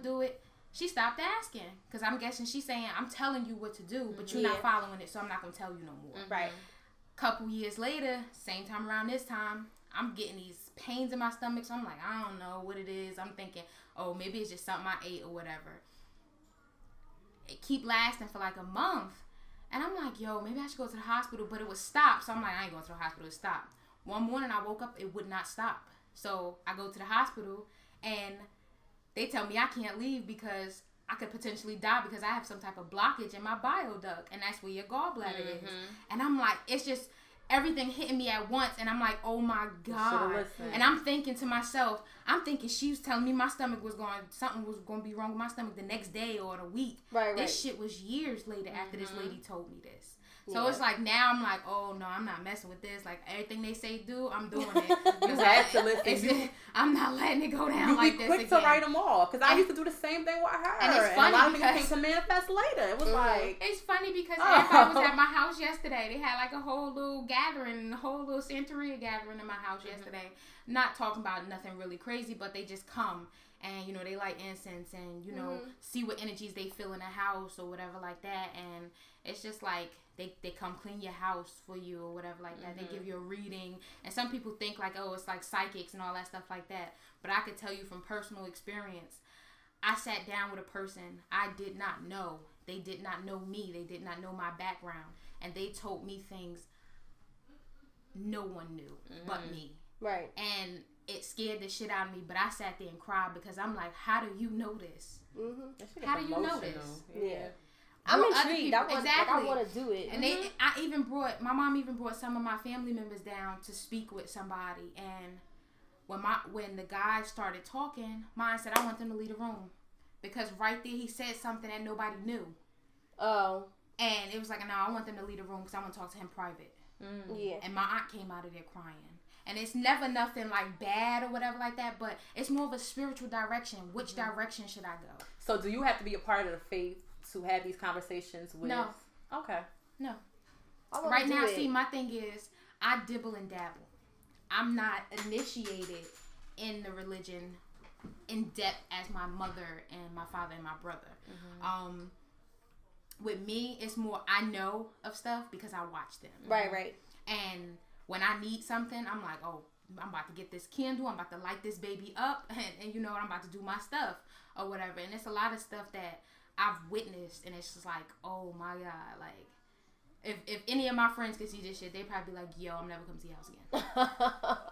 do it. She stopped asking because I'm guessing she's saying, I'm telling you what to do, but you're not following it, so I'm not going to tell you no more. Right. Couple years later, same time around this time, I'm getting these pains in my stomach. So I'm like, I don't know what it is. I'm thinking, oh, maybe it's just something I ate or whatever. It keep lasting for like a month, and I'm like, yo, maybe I should go to the hospital, but it would stop. So I'm like, I ain't going to the hospital, it stopped. One morning I woke up, it would not stop. So I go to the hospital, and they tell me I can't leave because I could potentially die because I have some type of blockage in my bile duct, and that's where your gallbladder is. And I'm like, it's just everything hitting me at once, and I'm like, oh my God. And I'm thinking to myself, she was telling me my stomach was going, something was going to be wrong with my stomach the next day or the week. Right. This shit was years later after this lady told me this. So it's like, now I'm like, oh no, I'm not messing with this. Like, everything they say do, I'm doing it. I'm not letting it go down like this again. You be quick to write them off, because I used to do the same thing with her. And it's funny, and a lot of people came to manifest later. It was like, it's funny because everybody was at my house yesterday. They had like a whole little gathering, a whole little Santeria gathering in my house yesterday. Not talking about nothing really crazy, but they just come. And, you know, they light incense and, you know, see what energies they feel in the house or whatever like that. And it's just like they come clean your house for you or whatever like that. They give you a reading. And some people think like, oh, it's like psychics and all that stuff like that. But I could tell you from personal experience, I sat down with a person I did not know. They did not know me. They did not know my background. And they told me things no one knew but me. Right. And it scared the shit out of me, but I sat there and cried because I'm like, how do you know this? How do you know this? Yeah. I'm intrigued. I want to do it. And I even brought, my mom even brought some of my family members down to speak with somebody. And when the guy started talking, mine said, I want them to leave the room. Because right there, he said something that nobody knew. Oh. And it was like, no, I want them to leave the room because I want to talk to him private. Yeah. And my aunt came out of there crying. And it's never nothing like bad or whatever like that, but it's more of a spiritual direction. Which direction should I go? So do you have to be a part of the faith to have these conversations with? No. Okay. No. Right now, see, my thing is I dibble and dabble. I'm not initiated in the religion in depth as my mother and my father and my brother. With me, it's more I know of stuff because I watch them. Right, right. And when I need something, I'm like, oh, I'm about to get this candle. I'm about to light this baby up. And you know what? I'm about to do my stuff or whatever. And it's a lot of stuff that I've witnessed. And it's just like, oh, my God. Like, if any of my friends could see this shit, they'd probably be like, yo, I'm never coming to your house again.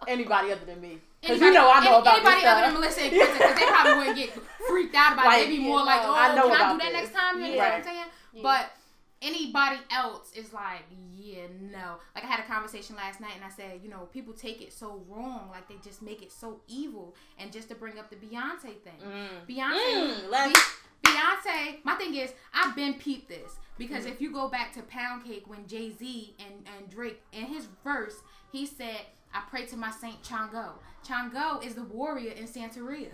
Anybody other than me. Because you know I know about this stuff. Anybody other than Melissa and Kristen, because they probably wouldn't get freaked out about it. They'd be more like, oh, can I do that next time? You know what I'm saying? Yeah. But anybody else is like, yeah, no. Like, I had a conversation last night, and I said, you know, people take it so wrong. Like, they just make it so evil. And just to bring up the Beyonce thing. Beyonce, my thing is, I've been peeped this. Because if you go back to Pound Cake, when Jay Z and Drake, in his verse, he said, I pray to my saint Chango. Chango is the warrior in Santeria.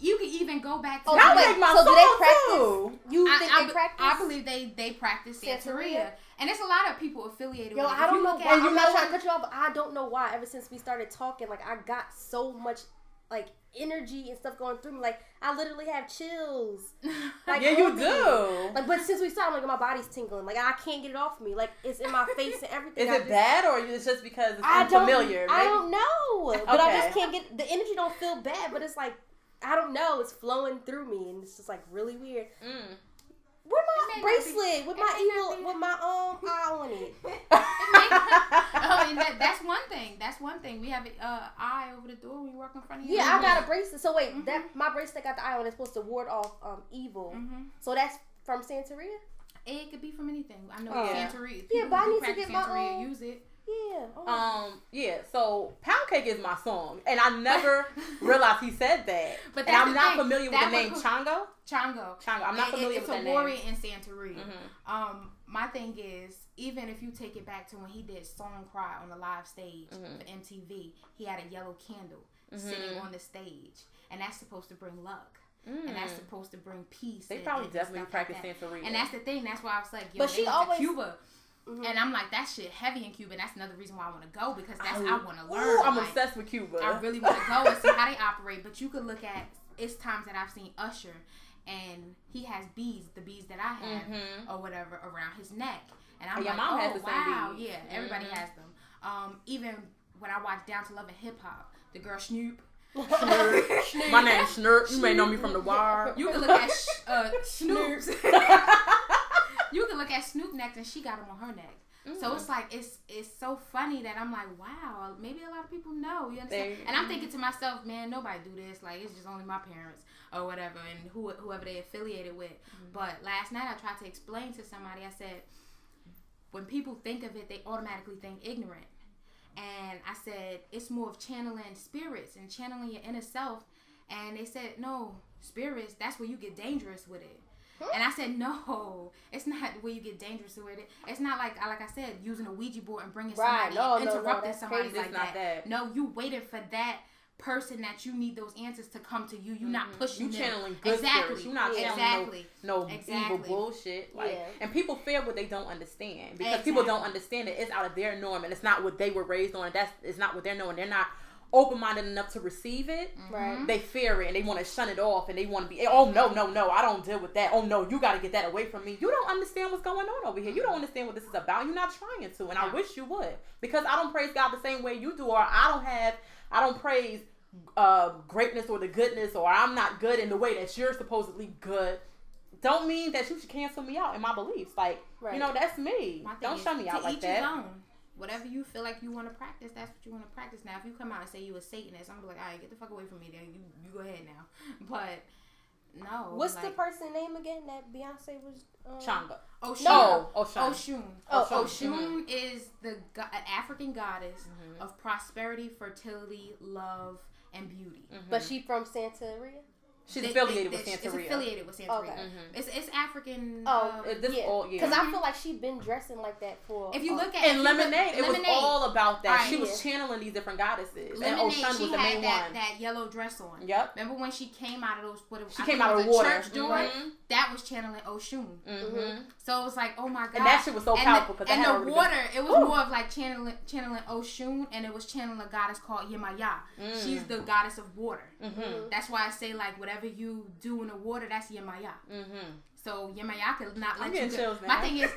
You can even go back to... do they practice? You think they practice? I believe they practice Santeria. And there's a lot of people affiliated with it. I'm not trying to cut you off, but I don't know why. Ever since we started talking, like, I got so much, like, energy and stuff going through me. Like, I literally have chills. Like, yeah, you do. Like, but since we started, like, my body's tingling. Like, I can't get it off me. Like, it's in my face and everything. Is it bad, or it's just because it's unfamiliar? I don't know. Okay. But I just can't get... The energy don't feel bad, but it's like... I don't know. It's flowing through me, and it's just like really weird. Where my bracelet with my evil, with my eye on it? That's one thing. That's one thing. We have an eye over the door when you walk in front of you. Yeah, I got a bracelet. So wait, my bracelet got the eye on. It's supposed to ward off evil. So that's from Santeria. It could be from anything. I know Santeria. Yeah, but I need to get my own. Use it. Yeah. Oh. Yeah. So Pound Cake is my song, and I never realized he said that. But that's and I'm not familiar with the name Chango. Chango. I'm not familiar with that name. It's a warrior in Santeria. Mm-hmm. My thing is, even if you take it back to when he did Song Cry on the live stage for MTV, he had a yellow candle sitting on the stage, and that's supposed to bring luck. And that's supposed to bring peace. They probably definitely practice Santeria. And that's the thing. That's why I was like, yo, but she always Cuba. Mm-hmm. And I'm like, that shit heavy in Cuba. And that's another reason why I want to go, because that's I want to learn. I'm obsessed with Cuba. I really want to go and see how they operate. But you could look at, it's times that I've seen Usher, and he has beads, the beads that I have or whatever, around his neck. And I'm like, mom has the same beads. Yeah, everybody has them. Even when I watch Down to Love and Hip Hop, the girl Snoop. My name's Snoop. You may know me from The Wire. You can look at Snoop's. You can look at Snoop neck, and she got him on her neck. Mm. So it's like it's so funny that I'm like, wow, maybe a lot of people know. You understand? And I'm thinking to myself, man, nobody do this. Like, it's just only my parents or whatever, and whoever they affiliated with. Mm. But last night I tried to explain to somebody. I said, when people think of it, they automatically think ignorant. And I said, it's more of channeling spirits and channeling your inner self. And they said, no, spirits, that's where you get dangerous with it. And I said, no, it's not where you get dangerous with it. It's not like I said, using a Ouija board and bringing somebody, interrupting somebody like that. No, you waited for that person that you need those answers to come to you. You're not pushing them. You're channeling good spirits. You're not channeling no evil bullshit. Like, and people fear what they don't understand, because people don't understand it. It's out of their norm, and it's not what they were raised on. It's not what they're knowing. They're not open-minded enough to receive it. Right. They fear it, and they want to shun it off, and they want to be, oh, no, I don't deal with that. Oh, no, you got to get that away from me. You don't understand what's going on over here. You don't understand what this is about. You're not trying to, and I wish you would, because I don't praise God the same way you do, or I don't praise greatness or the goodness, or I'm not good in the way that you're supposedly good. Don't mean that you should cancel me out in my beliefs. Like, you know, that's me. Don't shut me out like that. Whatever you feel like you want to practice, that's what you want to practice. Now, if you come out and say you a Satanist, I'm gonna be like, all right, get the fuck away from me. Then you go ahead now. But no. What's the person's name again that Beyonce was? Chango. Oshun. No. Oshun. Oshun is the African goddess of prosperity, fertility, love, and beauty. Mm-hmm. But she from Santeria? She's affiliated with Santeria. It's affiliated with Santeria. Okay. Mm-hmm. It's African. Because I feel like she's been dressing like that for. If you look at Lemonade, it was all about that. Right, she was channeling these different goddesses, and Oshun was the main one. That yellow dress on. Yep. Remember when she came out of those? She came out of the water. Church door. Mm-hmm. That was channeling Oshun. Mm-hmm. So it was like, oh my god, and that shit was so powerful. And the water, it was more of like channeling Oshun, and it was channeling a goddess called Yemaya. She's the goddess of water. That's why I say, like, whatever you do in the water, that's Yemaya. So Yemaya could not let you go. My thing is,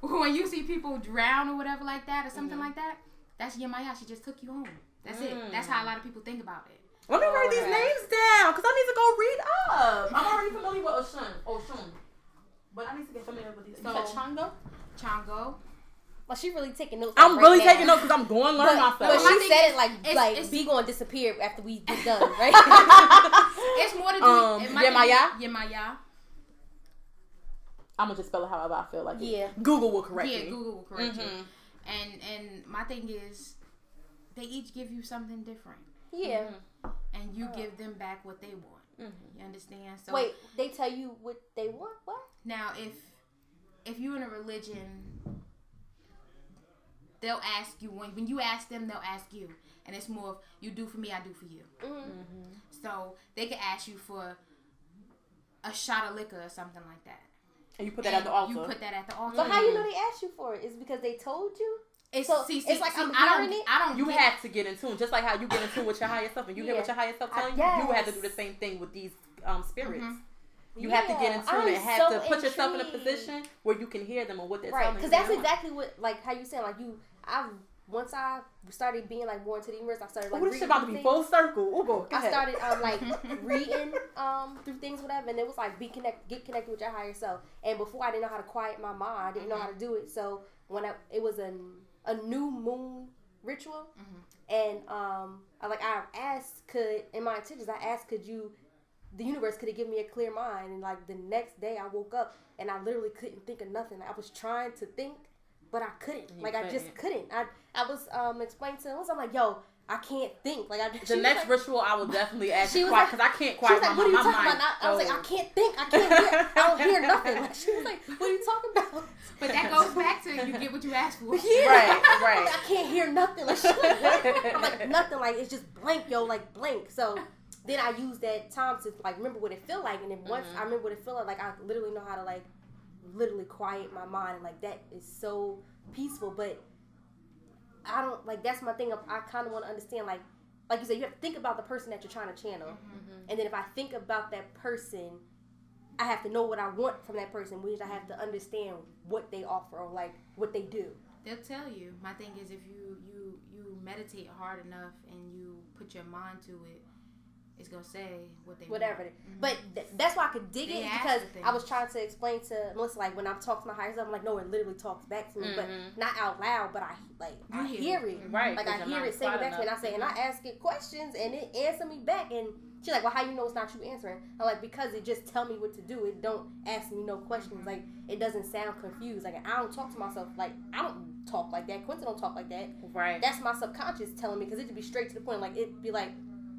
when you see people drown or whatever like that, or something like that, that's Yemaya. She just took you home. That's it. That's how a lot of people think about it. Let me write these names down, because I need to go read up. I'm already familiar with Oshun. But I need to get familiar with these. So, Chango. Well, she really taking notes. I'm really taking notes, because I'm going to learn myself. But she said it like we going to disappear after we get done, right? It's more to do with Yemaya. I'm going to just spell it however I feel like it. Yeah. Google will correct me. Yeah, Google will correct you. And my thing is, they each give you something different. Yeah. And you give them back what they want. You understand? So wait, they tell you what they want? What? Now, if you're in a religion, they'll ask you when you ask them, they'll ask you, and it's more of, you do for me, I do for you. So they could ask you for a shot of liquor or something like that, and you put that at the altar. But how you know they asked you for it? Is because they told you? I don't. You have to get in tune, just like how you get in tune with your higher self, and you hear what your higher self telling you. You have to do the same thing with these spirits. You have to get in tune and have to put yourself in a position where you can hear them and what they're telling you. Because that's exactly what, like, how you said, like, once I started being, like, more into the universe, I started, like, reading. This shit about to be full circle. I started, like, reading through things, whatever, and it was, like, get connected with your higher self. And before, I didn't know how to quiet my mind. I didn't know how to do it. So when it was a new moon ritual, and I asked, could, in my intentions, I asked, could you the universe could have given me a clear mind. And like the next day I woke up and I literally couldn't think of nothing. I was trying to think, but I couldn't. I just couldn't. I was explaining to him. I'm like, yo, I can't think. Like the next ritual I will definitely ask you because I can't quiet my mind. She was like, what are you talking about? I was like, I can't think. I can't hear. I don't hear nothing. Like, she was like, what are you talking about? But that goes back to you get what you ask for. Yeah. Right. Like, I can't hear nothing. Like, she was like, I'm like, nothing. Like, it's just blank, yo. Like, blank. So then I used that time to, like, remember what it felt like. And then once I remember what it felt like, I literally know how to, like, literally quiet my mind. And, like, that is so peaceful. But I don't, like, that's my thing. I kind of want to understand, like you said, you have to think about the person that you're trying to channel. Mm-hmm. And then if I think about that person, I have to know what I want from that person, which I have to understand what they offer or, like, what they do. They'll tell you. My thing is if you meditate hard enough and you put your mind to it, it's going to say what they want. Mm-hmm. But that's why I could dig it because I was trying to explain to Melissa, like, when I talk to my higher self, I'm like, no, it literally talks back to me, but not out loud, but I hear it. Right. Like, I hear it saying back to me, and I say, and I ask it questions, and it answer me back, and she's like, well, how you know it's not you answering? I'm like, because it just tell me what to do. It don't ask me no questions. Mm-hmm. Like, it doesn't sound confused. Like, I don't talk to myself. Like, I don't talk like that. Quentin don't talk like that. Right. That's my subconscious telling me, because it'd be straight to the point. Like, it'd be like,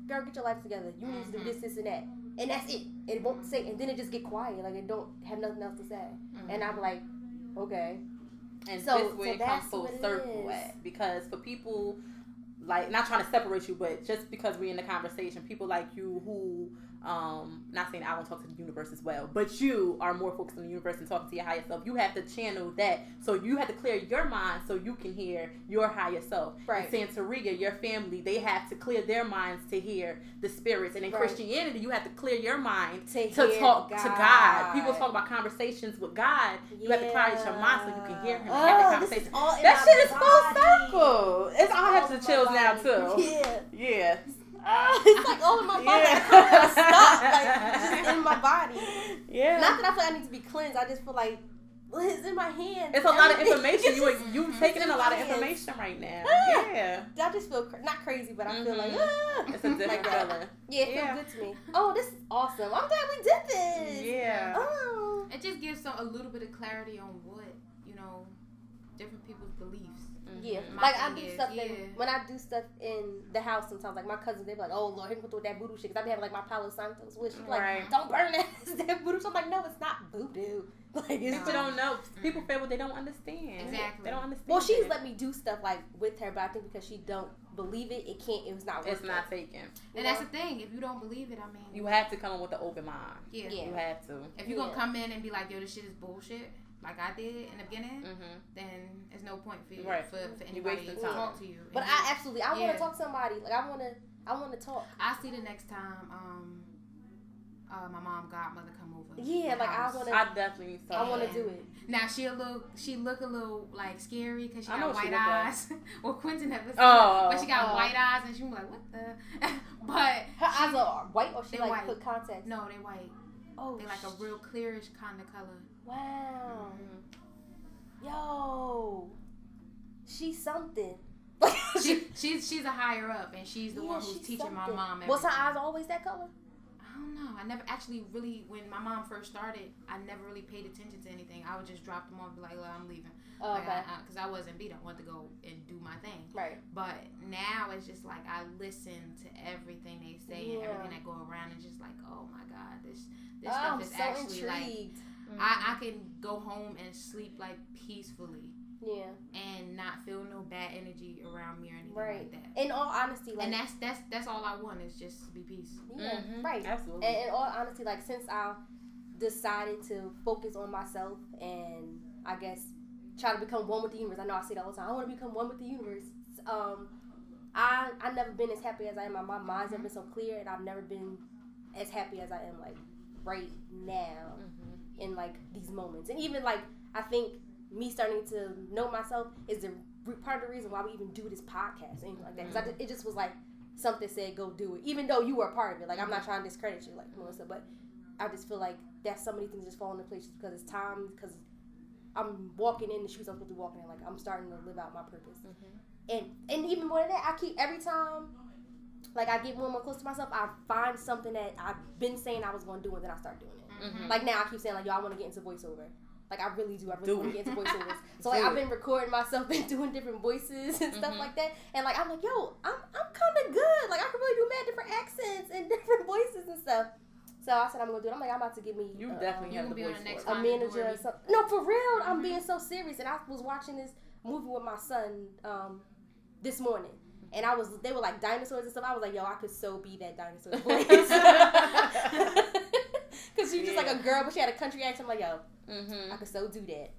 girl, get your life together. You need to do this, this, and that. And that's it. It won't say, and then it just get quiet. Like, it don't have nothing else to say. Mm-hmm. And I'm like, okay. And so, this way it comes full circle at. Because for people, like, not trying to separate you, but just because we're in the conversation, people like you who, not saying I don't talk to the universe as well, but you are more focused on the universe and talking to your higher self. You have to channel that. So you have to clear your mind so you can hear your higher self. Right. In Santeria, your family, they have to clear their minds to hear the spirits. And in Christianity, you have to clear your mind to talk to God. People talk about conversations with God. Yeah. You have to clear your mind so you can hear him and have the conversation. That shit is full circle. It's all heads and chills now, too. Yeah. It's like all in my body. Like, stop. Like, it's just in my body. Yeah. Not that I feel like I need to be cleansed. I just feel like it's in my hands. It's a lot of information. You taking in a lot of information right now. Yeah. I just feel not crazy, but I feel like it's a different color. Yeah, it feels good to me. Oh, this is awesome. I'm glad we did this. Yeah. Oh. It just gives a little bit of clarity on what different people's beliefs. Yeah, my when I do stuff in the house sometimes, like my cousins, they be like, oh Lord, hit me with that voodoo shit, because I be having like my Palo Santos, which is like, don't burn that, that voodoo. So I'm like, no, it's not voodoo. Like, it's people don't know. People feel what they don't understand. Exactly. They don't understand. Well, she's let me do stuff like with her, but I think because she don't believe it, it was not working. It's not taken. And that's the thing. If you don't believe it, I mean, you have to come in with an open mind. Yeah. You have to. If you're gonna come in and be like, yo, this shit is bullshit, like I did in the beginning, then there's no point for you for anybody to talk to you. But I want to talk to somebody. Like I want to talk. I see the next time my mom godmother come over. Yeah, like house. I definitely need to talk. I want to do it. Now she look a little like scary because she got white eyes. Well, Quentin never seen her, but she got white eyes and she was like, what the? But her eyes are white or she like white. Put contacts? No, they white. Oh, they like a real clearish kind of color. Wow. Mm-hmm. Yo. She's something. she's a higher up and she's the one who's teaching my mom everything. Was her eyes always that color? I don't know. I never actually really, when my mom first started, I never really paid attention to anything. I would just drop them off and be like, well, I'm leaving. Oh, okay. Because I wasn't beat. I wanted to go and do my thing. Right. But now it's just like I listen to everything they say and everything that go around and just like, oh my God, this stuff is so actually intrigued. Like... I can go home and sleep like peacefully. Yeah. And not feel no bad energy around me or anything like that. In all honesty, like, and that's all I want is just to be peace. Yeah. Mm-hmm. Right. Absolutely. And in all honesty, like since I decided to focus on myself and I guess try to become one with the universe. I know I say that all the time. I want to become one with the universe. I never been as happy as I am. My mind's never been so clear and I've never been as happy as I am like right now. Mm-hmm. In like these moments, and even like I think me starting to know myself is the part of the reason why we even do this podcast, anything like that. Because it just was like something said, go do it, even though you were a part of it. Like I'm not trying to discredit you, like Melissa, but I just feel like that so many things just fall into place because it's time. Because I'm walking in the shoes I'm supposed to be walking in. Like I'm starting to live out my purpose, and even more than that, I keep every time. Like, I get more and more close to myself. I find something that I've been saying I was going to do, and then I start doing it. Mm-hmm. Like, now I keep saying, like, yo, I want to get into voiceover. Like, I really do. I really want to get into voiceovers. So, like, I've been recording myself and doing different voices and stuff like that. And, like, I'm like, yo, I'm kind of good. Like, I can really do mad different accents and different voices and stuff. So I said, I'm going to do it. I'm like, I'm about to give me a manager or something. No, for real. Mm-hmm. I'm being so serious. And I was watching this movie with my son this morning. And they were like dinosaurs and stuff. I was like, yo, I could so be that dinosaur voice. Because she was just like a girl, but she had a country accent. I'm like, yo, I could so do that.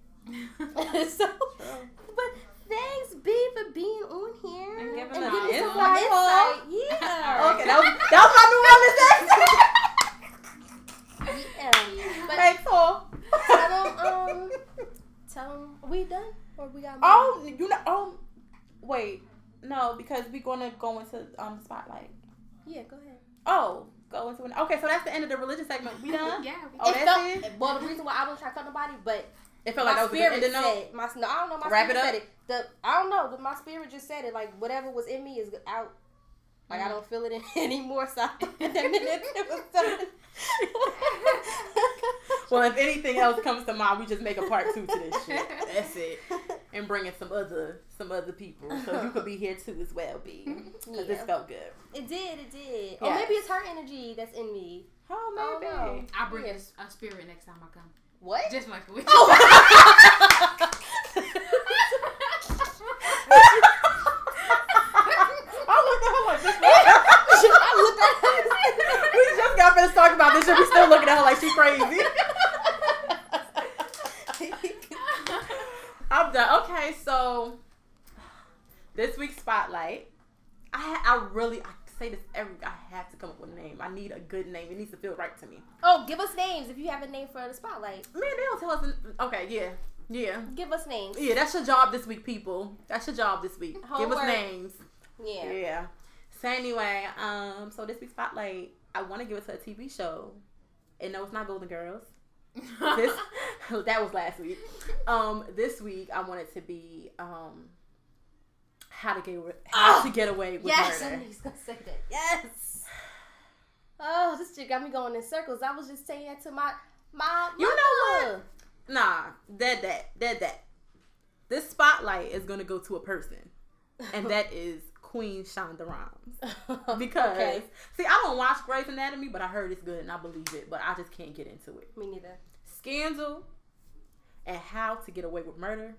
So, but thanks, B, for being on here. And giving us some insight. Yeah. Okay, that was my new wellness accent. Thanks, Paul. Tell them, are we done? Or we got more? Oh, you know, wait. No, because we're gonna go into spotlight. Yeah, go ahead. Oh, go into so that's the end of the religious segment. We done? Yeah. Oh, that's it. Well, the reason why I don't try to tell nobody, but it felt like that was the end of it. I don't know, but my spirit just said it. Like whatever was in me is out. Like I don't feel it anymore. So it was done. Well, if anything else comes to mind, we just make a part 2 to this shit. That's it. And bring in some other people. So you could be here too as well, B. Because this felt good. It did. Yes. Or maybe it's her energy that's in me. Oh, maybe. No. I'll bring a spirit next time I come. What? Just like a witch. Oh. We just got finished talking about this shit. We still looking at her like she's crazy. I'm done. Okay, so this week's spotlight. I say this I have to come up with a name. I need a good name. It needs to feel right to me. Oh, give us names if you have a name for the spotlight. Man, they don't tell us. Okay, yeah. Yeah. Give us names. Yeah, that's your job this week, people. That's your job this week. Homework. Give us names. Yeah. Yeah. So anyway, so this week's spotlight, I want to give it to a TV show, and no, it's not Golden Girls. That was last week. This week I want it to be How to Get Away with Murder. Yes, somebody's gonna say that. Yes. Oh, this shit got me going in circles. I was just saying that to my you know mother. What? Nah, that. This spotlight is gonna go to a person, and that is Queen Shonda Rhimes. Because, see, I don't watch Grey's Anatomy, but I heard it's good and I believe it, but I just can't get into it. Me neither. Scandal and How to Get Away with Murder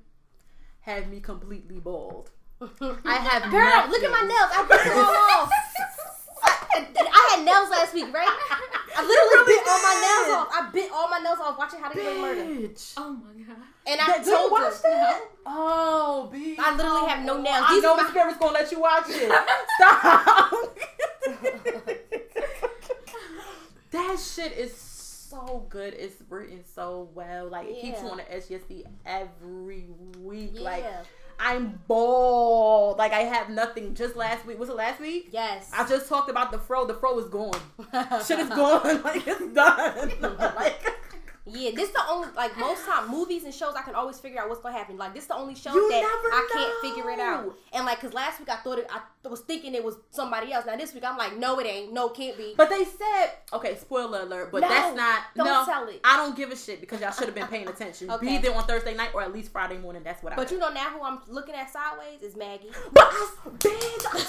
have me completely bald. I have look at my nails. I bit them all off. I had nails last week, right? I literally bit all my nails off. I bit all my nails off watching How to Get Away with Murder. Oh my god. And I told you that? Oh, bitch. I literally have no nails. I know my spirit's gonna let you watch it. Stop. That shit is so good. It's written so well. Like it keeps on the SGSD every week. Yeah. Like I'm bald. Like I have nothing. Just last week. Was it last week? Yes. I just talked about the fro. The fro is gone. Shit is gone. Like it's done. Yeah, this the only, like, most time movies and shows I can always figure out what's gonna happen. Like, this the only show I can't figure it out. And like, cause last week I thought I was thinking it was somebody else. Now this week I'm like, no, it ain't. No, it can't be. But they said, okay, spoiler alert. But don't tell it. I don't give a shit because y'all should have been paying attention. Be there on Thursday night or at least Friday morning. That's what I. But you know now who I'm looking at sideways is Maggie. But I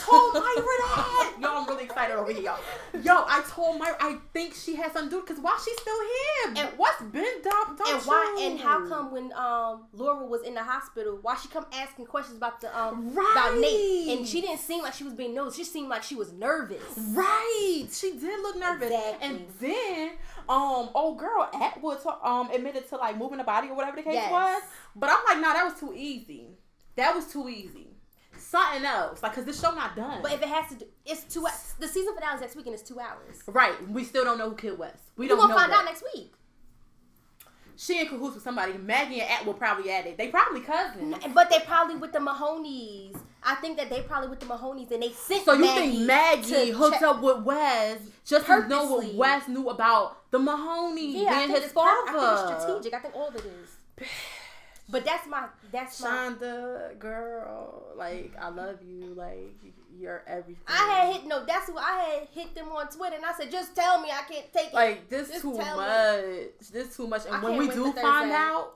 told Myra that. Yo, I'm really excited over here, y'all. Yo, I told Myra I think she has something to do because why she's still here? And what's been dumped on and how come when Laura was in the hospital, why she come asking questions about the about Nate? And she didn't seem like she was being nosy. She seemed like she was nervous. Right. She did look nervous. Exactly. And then old girl Atwood admitted to like moving the body or whatever the case was. But I'm like, nah, that was too easy. Something else, like, cause this show not done. But if it has to do, it's 2 hours. The season finale is next week and it's 2 hours. Right. We still don't know who killed Wes. We're gonna find out next week. She in cahoots with somebody. Maggie and Atwood probably at it. They probably cousins. But they probably with the Mahonies. I think that they probably with the Mahonies and they sent Maggie. So you think Maggie hooked up with Wes just to know what Wes knew about the Mahonies and his father? I think it's strategic. I think all of it is. But that's Shonda, my girl. Like, I love you. Like, you're everything. I had hit them on Twitter, and I said, just tell me I can't take it. Like, this too much. And when we do find out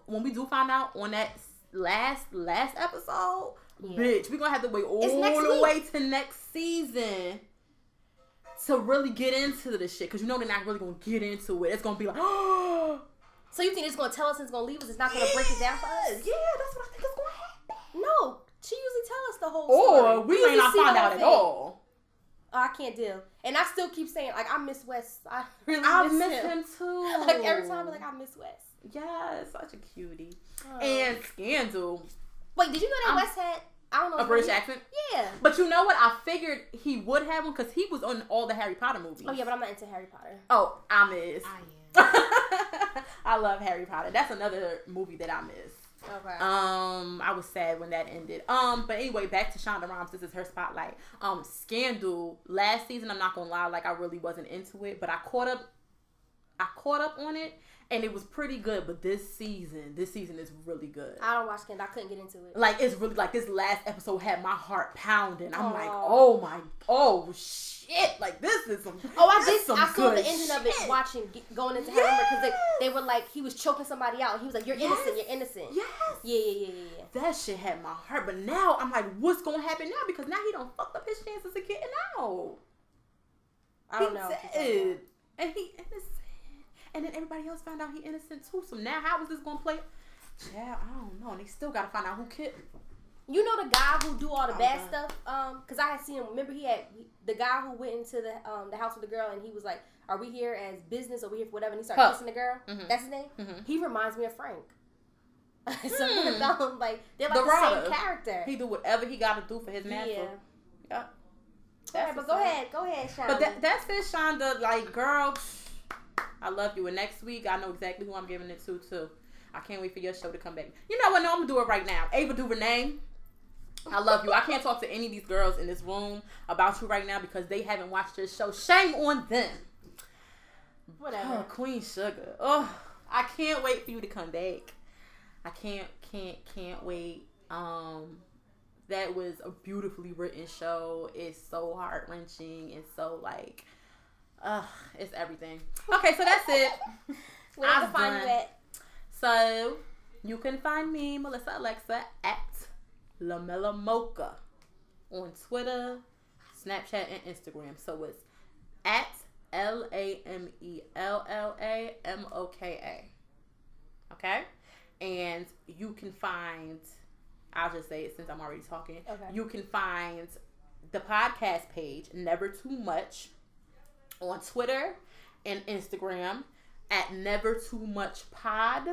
on that last episode, yeah. Bitch, we're gonna have to wait all the way to next season to really get into this shit. Because you know they're not really gonna get into it. It's gonna be like, oh. So you think it's gonna tell us and it's gonna leave us? It's not gonna break it down for us? Yeah, that's what I think is gonna happen. No, she usually tell us the whole story. Or we may not find out at all. Oh, I can't deal. And I still keep saying, like, I miss Wes. I really miss him too. Like, every time I'm like, I miss Wes. Yeah, such a cutie. Oh. And Scandal. Wait, did you know that Wes had, I don't know, a British accent? Yeah. But you know what? I figured he would have one because he was on all the Harry Potter movies. Oh, yeah, but I'm not into Harry Potter. Oh, I am. I love Harry Potter. That's another movie that I miss. Okay. I was sad when that ended. But anyway, back to Shonda Rhimes. This is her spotlight. Scandal. Last season, I'm not gonna lie, like I really wasn't into it, but I caught up on it, and it was pretty good. But this season is really good. I don't watch Scandal. I couldn't get into it. Like, it's really like this last episode had my heart pounding. I'm like, oh shit! Like, this is some. Oh, I saw the ending of it going into Hell because they were like, he was choking somebody out. He was like, you're innocent. Yes. Yeah. That shit had my heart. But now I'm like, what's gonna happen now? Because now he don't fuck up his chances of getting out. I don't know. And he innocent. And then everybody else found out he innocent too. So now how is this going to play? Yeah, I don't know. And they still got to find out who killed. You know the guy who do all the bad stuff? Because I had seen him. Remember the guy who went into the house with the girl and he was like, are we here as business or we here for whatever? And he started kissing the girl. Mm-hmm. That's his name? Mm-hmm. He reminds me of Frank. Something about him. Like, they're like the same character. He do whatever he got to do for his master. Yeah. Yep. Right, but go ahead, Shonda. But that's it, Shonda. Like, girl, I love you. And next week, I know exactly who I'm giving it to, too. I can't wait for your show to come back. You know what? No, I'm going to do it right now. Ava DuVernay, I love you. I can't talk to any of these girls in this room about you right now because they haven't watched your show. Shame on them. Whatever. Oh, Queen Sugar. Oh, I can't wait for you to come back. I can't wait. That was a beautifully written show. It's so heart-wrenching. It's so, like, it's everything. Okay, so that's it. Where to find you at? So, you can find me, Melissa Alexa, at lamellamoka on Twitter, Snapchat, and Instagram. So, it's at LAMELLAMOKA. Okay? And you can find... I'll just say it since I'm already talking. Okay. You can find the podcast page, Never Too Much, on Twitter and Instagram at Never Too Much Pod.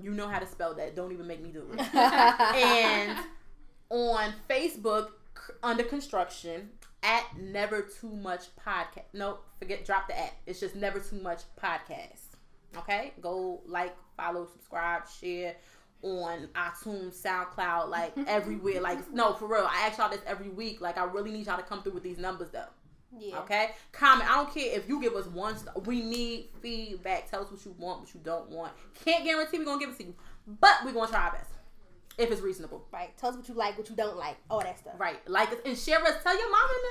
You know how to spell that. Don't even make me do it. And on Facebook, under construction, at Never Too Much Podcast. No, drop the at. It's just Never Too Much Podcast. Okay? Go like, follow, subscribe, share. On iTunes, SoundCloud, like everywhere. Like, no, for real. I ask y'all this every week. Like, I really need y'all to come through with these numbers, though. Yeah. Okay? Comment. I don't care if you give us one star. We need feedback. Tell us what you want, what you don't want. Can't guarantee we're going to give it to you, but we're going to try our best if it's reasonable. Right. Tell us what you like, what you don't like, all that stuff. Right. Like us and share us. Tell your mama and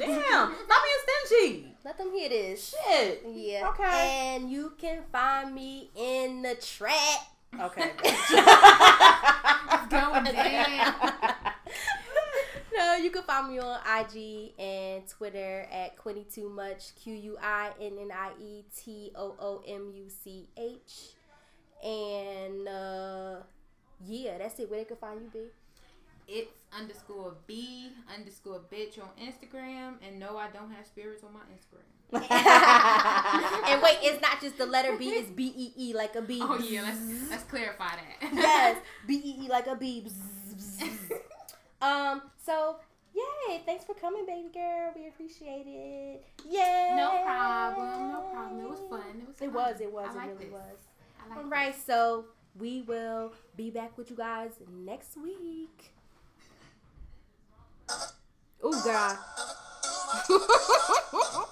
them. Damn. Stop being stingy. Let them hear this. Shit. Yeah. Okay. And you can find me in the trap. Okay. It's going down. No, you can find me on IG and Twitter at Quinny Too Much, QuinnieToomuch. And yeah, that's it. Where they can find you, B? It's _B_bitch on Instagram. And no, I don't have spirits on my Instagram. And wait, it's not just the letter B, it's B-E-E like a B. Oh yeah, let's clarify that. Yes, B-E-E like a B. So, yay, thanks for coming, baby girl. We appreciate it. Yay. No problem. It was fun. It was fun. It really was. Alright, so we will be back with you guys next week. Oh, God.